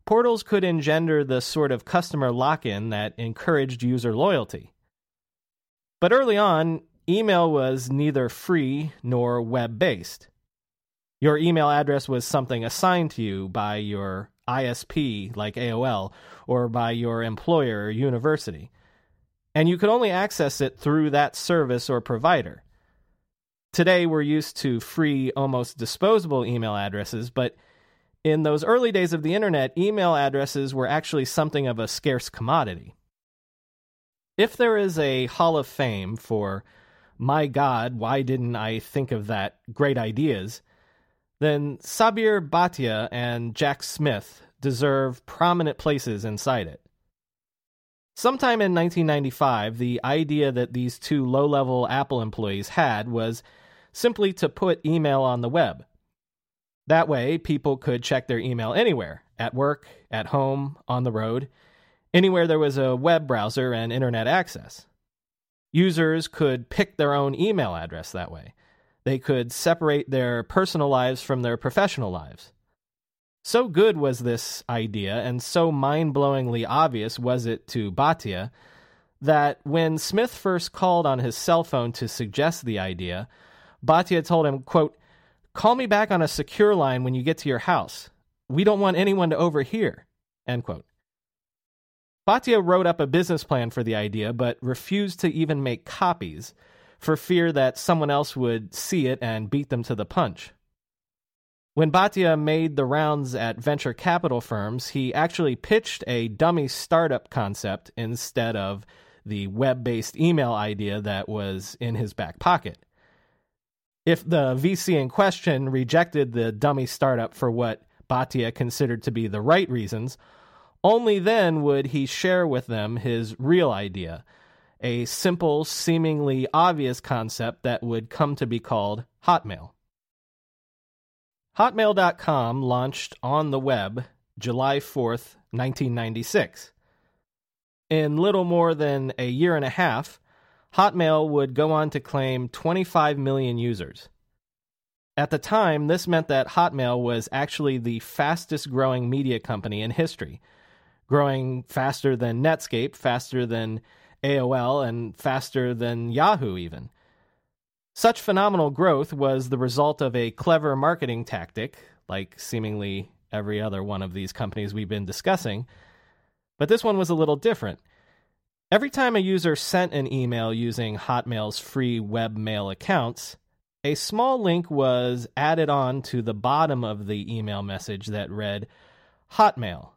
portals could engender the sort of customer lock-in that encouraged user loyalty. But early on, email was neither free nor web-based. Your email address was something assigned to you by your ISP, like AOL, or by your employer or university. And you could only access it through that service or provider. Today, we're used to free, almost disposable email addresses, but in those early days of the internet, email addresses were actually something of a scarce commodity. If there is a Hall of Fame for my God, why didn't I think of that, great ideas, then Sabir Bhatia and Jack Smith deserve prominent places inside it. Sometime in 1995, the idea that these two low-level Apple employees had was simply to put email on the web. That way, people could check their email anywhere, at work, at home, on the road, anywhere there was a web browser and internet access. Users could pick their own email address that way. They could separate their personal lives from their professional lives. So good was this idea, and so mind-blowingly obvious was it to Bhatia, that when Smith first called on his cell phone to suggest the idea, Bhatia told him, quote, "Call me back on a secure line when you get to your house. We don't want anyone to overhear," end quote. Bhatia wrote up a business plan for the idea, but refused to even make copies for fear that someone else would see it and beat them to the punch. When Bhatia made the rounds at venture capital firms, he actually pitched a dummy startup concept instead of the web-based email idea that was in his back pocket. If the VC in question rejected the dummy startup for what Bhatia considered to be the right reasons, only then would he share with them his real idea, a simple, seemingly obvious concept that would come to be called Hotmail. Hotmail.com launched on the web July 4th, 1996. In little more than a year and a half, Hotmail would go on to claim 25 million users. At the time, this meant that Hotmail was actually the fastest-growing media company in history, growing faster than Netscape, faster than AOL, and faster than Yahoo even. Such phenomenal growth was the result of a clever marketing tactic, like seemingly every other one of these companies we've been discussing, but this one was a little different. Every time a user sent an email using Hotmail's free webmail accounts, a small link was added on to the bottom of the email message that read, "Hotmail,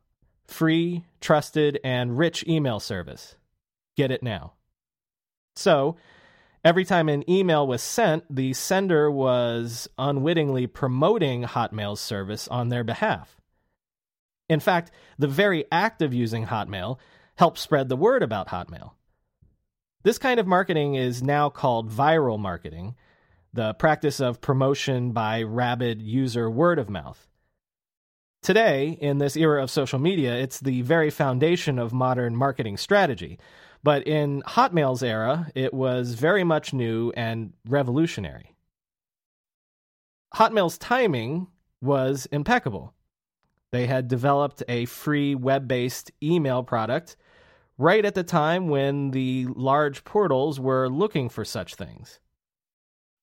free, trusted, and rich email service. Get it now." So, every time an email was sent, the sender was unwittingly promoting Hotmail's service on their behalf. In fact, the very act of using Hotmail helped spread the word about Hotmail. This kind of marketing is now called viral marketing, the practice of promotion by rabid user word of mouth. Today, in this era of social media, it's the very foundation of modern marketing strategy. But in Hotmail's era, it was very much new and revolutionary. Hotmail's timing was impeccable. They had developed a free web-based email product right at the time when the large portals were looking for such things.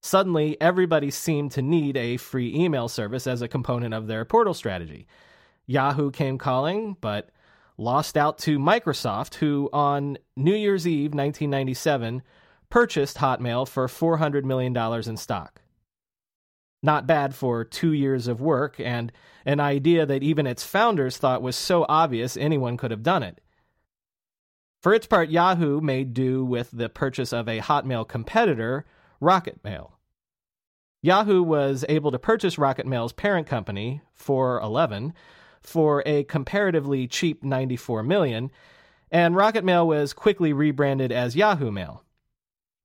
Suddenly, everybody seemed to need a free email service as a component of their portal strategy. Yahoo came calling, but lost out to Microsoft, who on New Year's Eve 1997 purchased Hotmail for $400 million in stock. Not bad for 2 years of work and an idea that even its founders thought was so obvious anyone could have done it. For its part, Yahoo made do with the purchase of a Hotmail competitor, Rocketmail. Yahoo was able to purchase Rocketmail's parent company, 411, for a comparatively cheap $94 million, and Rocketmail was quickly rebranded as Yahoo Mail.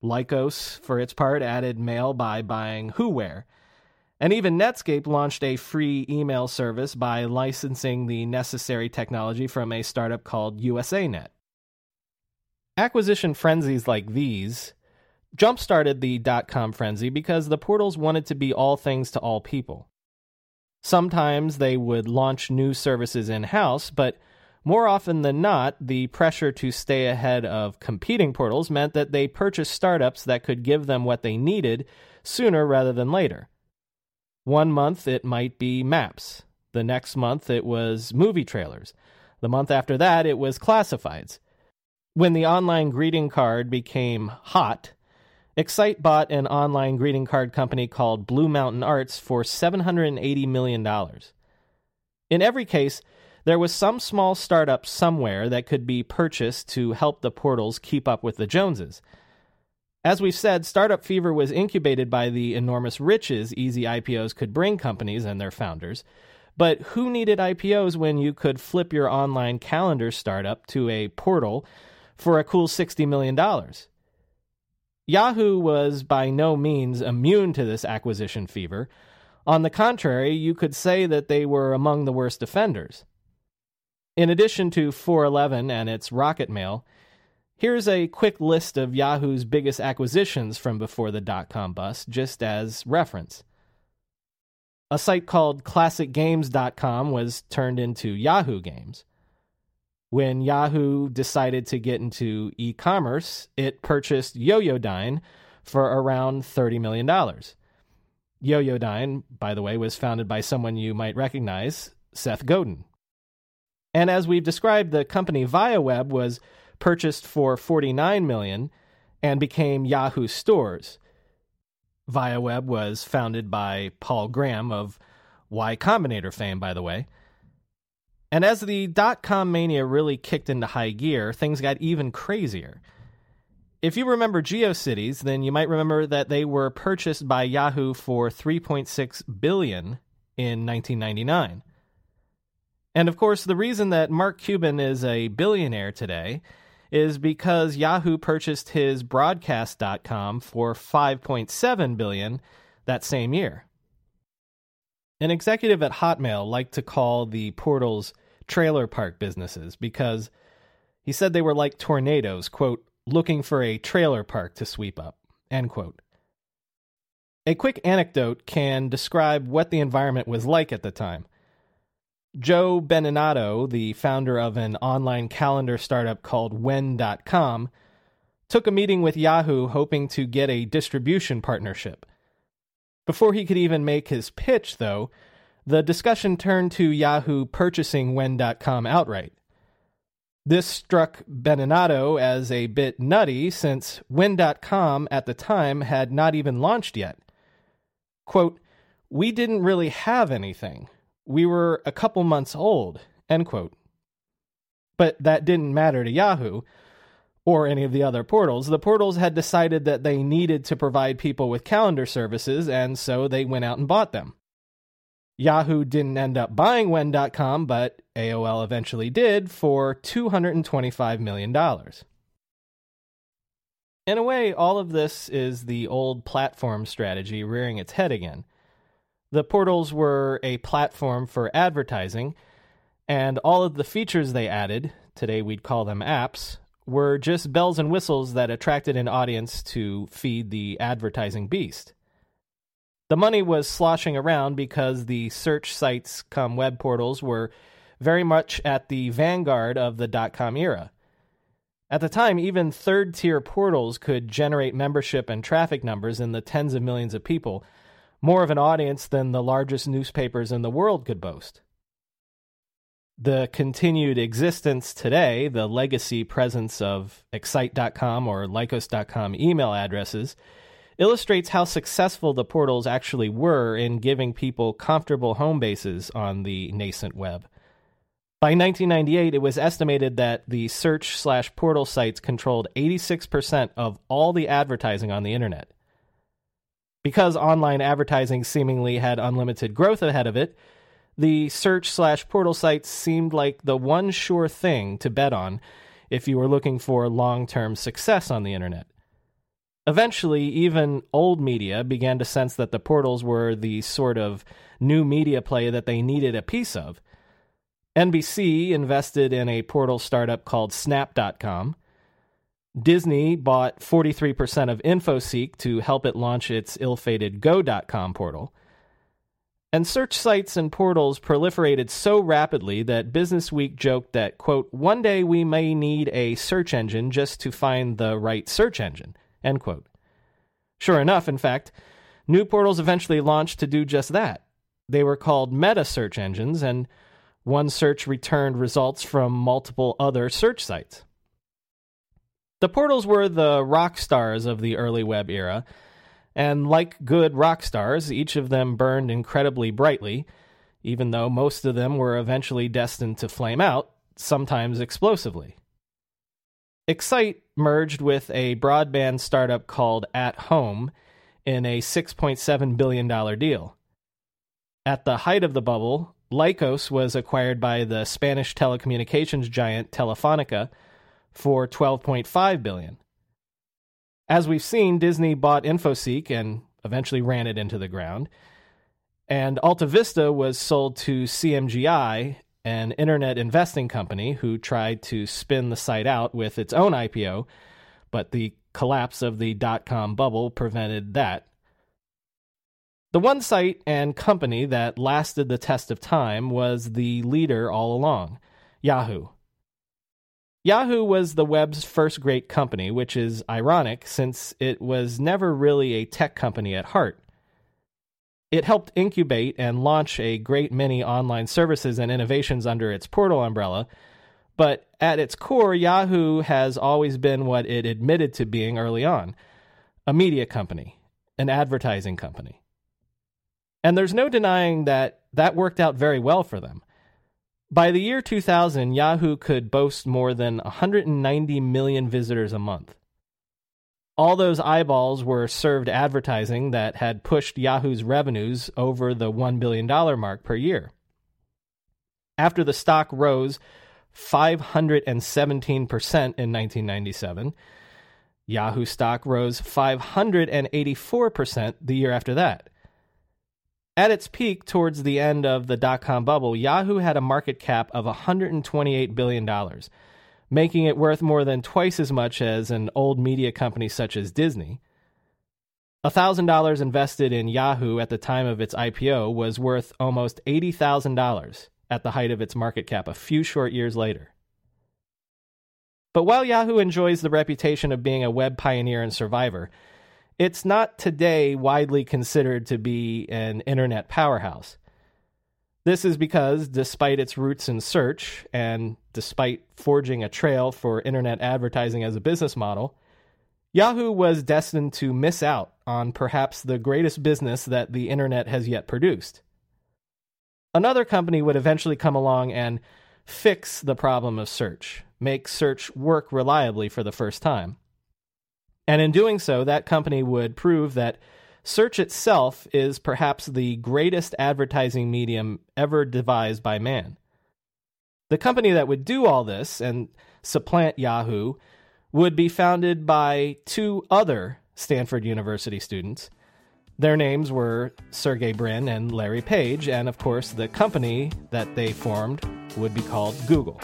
Lycos, for its part, added mail by buying WhoWare. And even Netscape launched a free email service by licensing the necessary technology from a startup called USANet. Acquisition frenzies like these jump-started the dot-com frenzy because the portals wanted to be all things to all people. Sometimes they would launch new services in-house, but more often than not, the pressure to stay ahead of competing portals meant that they purchased startups that could give them what they needed sooner rather than later. 1 month it might be maps. The next month it was movie trailers. The month after that it was classifieds. When the online greeting card became hot, Excite bought an online greeting card company called Blue Mountain Arts for $780 million. In every case, there was some small startup somewhere that could be purchased to help the portals keep up with the Joneses. As we've said, startup fever was incubated by the enormous riches easy IPOs could bring companies and their founders. But who needed IPOs when you could flip your online calendar startup to a portal for a cool $60 million? Yahoo was by no means immune to this acquisition fever. On the contrary, you could say that they were among the worst offenders. In addition to 411 and its rocket mail, here's a quick list of Yahoo's biggest acquisitions from before the dot-com bust, just as reference. A site called ClassicGames.com was turned into Yahoo Games. When Yahoo decided to get into e-commerce, it purchased Yoyodyne for around $30 million. Yoyodyne, by the way, was founded by someone you might recognize, Seth Godin. And as we've described, the company ViaWeb was purchased for $49 million and became Yahoo Stores. ViaWeb was founded by Paul Graham of Y Combinator fame, by the way. And as the dot-com mania really kicked into high gear, things got even crazier. If you remember GeoCities, then you might remember that they were purchased by Yahoo for $3.6 billion in 1999. And of course, the reason that Mark Cuban is a billionaire today is because Yahoo purchased his broadcast.com for $5.7 billion that same year. An executive at Hotmail liked to call the portals trailer park businesses because he said they were like tornadoes, quote, looking for a trailer park to sweep up, end quote. A quick anecdote can describe what the environment was like at the time. Joe Beninato, the founder of an online calendar startup called When.com, took a meeting with Yahoo hoping to get a distribution partnership. Before he could even make his pitch, though, the discussion turned to Yahoo purchasing When.com outright. This struck Beninato as a bit nutty since When.com at the time had not even launched yet. Quote, we didn't really have anything. We were a couple months old, end quote. But that didn't matter to Yahoo or any of the other portals. The portals had decided that they needed to provide people with calendar services, and so they went out and bought them. Yahoo didn't end up buying When.com, but AOL eventually did for $225 million. In a way, all of this is the old platform strategy rearing its head again. The portals were a platform for advertising, and all of the features they added, today we'd call them apps, were just bells and whistles that attracted an audience to feed the advertising beast. The money was sloshing around because the search sites come web portals were very much at the vanguard of the dot-com era. At the time, even third-tier portals could generate membership and traffic numbers in the tens of millions of people, more of an audience than the largest newspapers in the world could boast. The continued existence today, the legacy presence of Excite.com or Lycos.com email addresses, illustrates how successful the portals actually were in giving people comfortable home bases on the nascent web. By 1998, it was estimated that the search/portal sites controlled 86% of all the advertising on the internet. Because online advertising seemingly had unlimited growth ahead of it, the search/portal sites seemed like the one sure thing to bet on if you were looking for long-term success on the internet. Eventually, even old media began to sense that the portals were the sort of new media play that they needed a piece of. NBC invested in a portal startup called Snap.com. Disney bought 43% of Infoseek to help it launch its ill-fated Go.com portal. And search sites and portals proliferated so rapidly that Business Week joked that, quote, one day we may need a search engine just to find the right search engine, end quote. Sure enough, in fact, new portals eventually launched to do just that. They were called meta search engines, and one search returned results from multiple other search sites. The portals were the rock stars of the early web era, and like good rock stars, each of them burned incredibly brightly, even though most of them were eventually destined to flame out, sometimes explosively. Excite merged with a broadband startup called At Home in a $6.7 billion deal. At the height of the bubble, Lycos was acquired by the Spanish telecommunications giant Telefónica for $12.5 billion. As we've seen, Disney bought Infoseek and eventually ran it into the ground. And AltaVista was sold to CMGI, an internet investing company who tried to spin the site out with its own IPO, but the collapse of the dot-com bubble prevented that. The one site and company that lasted the test of time was the leader all along, Yahoo. Yahoo was the web's first great company, which is ironic since it was never really a tech company at heart. It helped incubate and launch a great many online services and innovations under its portal umbrella, but at its core, Yahoo has always been what it admitted to being early on, a media company, an advertising company. And there's no denying that that worked out very well for them. By the year 2000, Yahoo could boast more than 190 million visitors a month. All those eyeballs were served advertising that had pushed Yahoo's revenues over the $1 billion mark per year. After the stock rose 517% in 1997, Yahoo stock rose 584% the year after that. At its peak towards the end of the dot-com bubble, Yahoo had a market cap of $128 billion, making it worth more than twice as much as an old media company such as Disney. $1,000 invested in Yahoo at the time of its IPO was worth almost $80,000 at the height of its market cap a few short years later. But while Yahoo enjoys the reputation of being a web pioneer and survivor, it's not today widely considered to be an internet powerhouse. This is because, despite its roots in search, and despite forging a trail for internet advertising as a business model, Yahoo was destined to miss out on perhaps the greatest business that the internet has yet produced. Another company would eventually come along and fix the problem of search, make search work reliably for the first time. And in doing so, that company would prove that search itself is perhaps the greatest advertising medium ever devised by man. The company that would do all this and supplant Yahoo would be founded by two other Stanford University students. Their names were Sergey Brin and Larry Page, and of course the company that they formed would be called Google.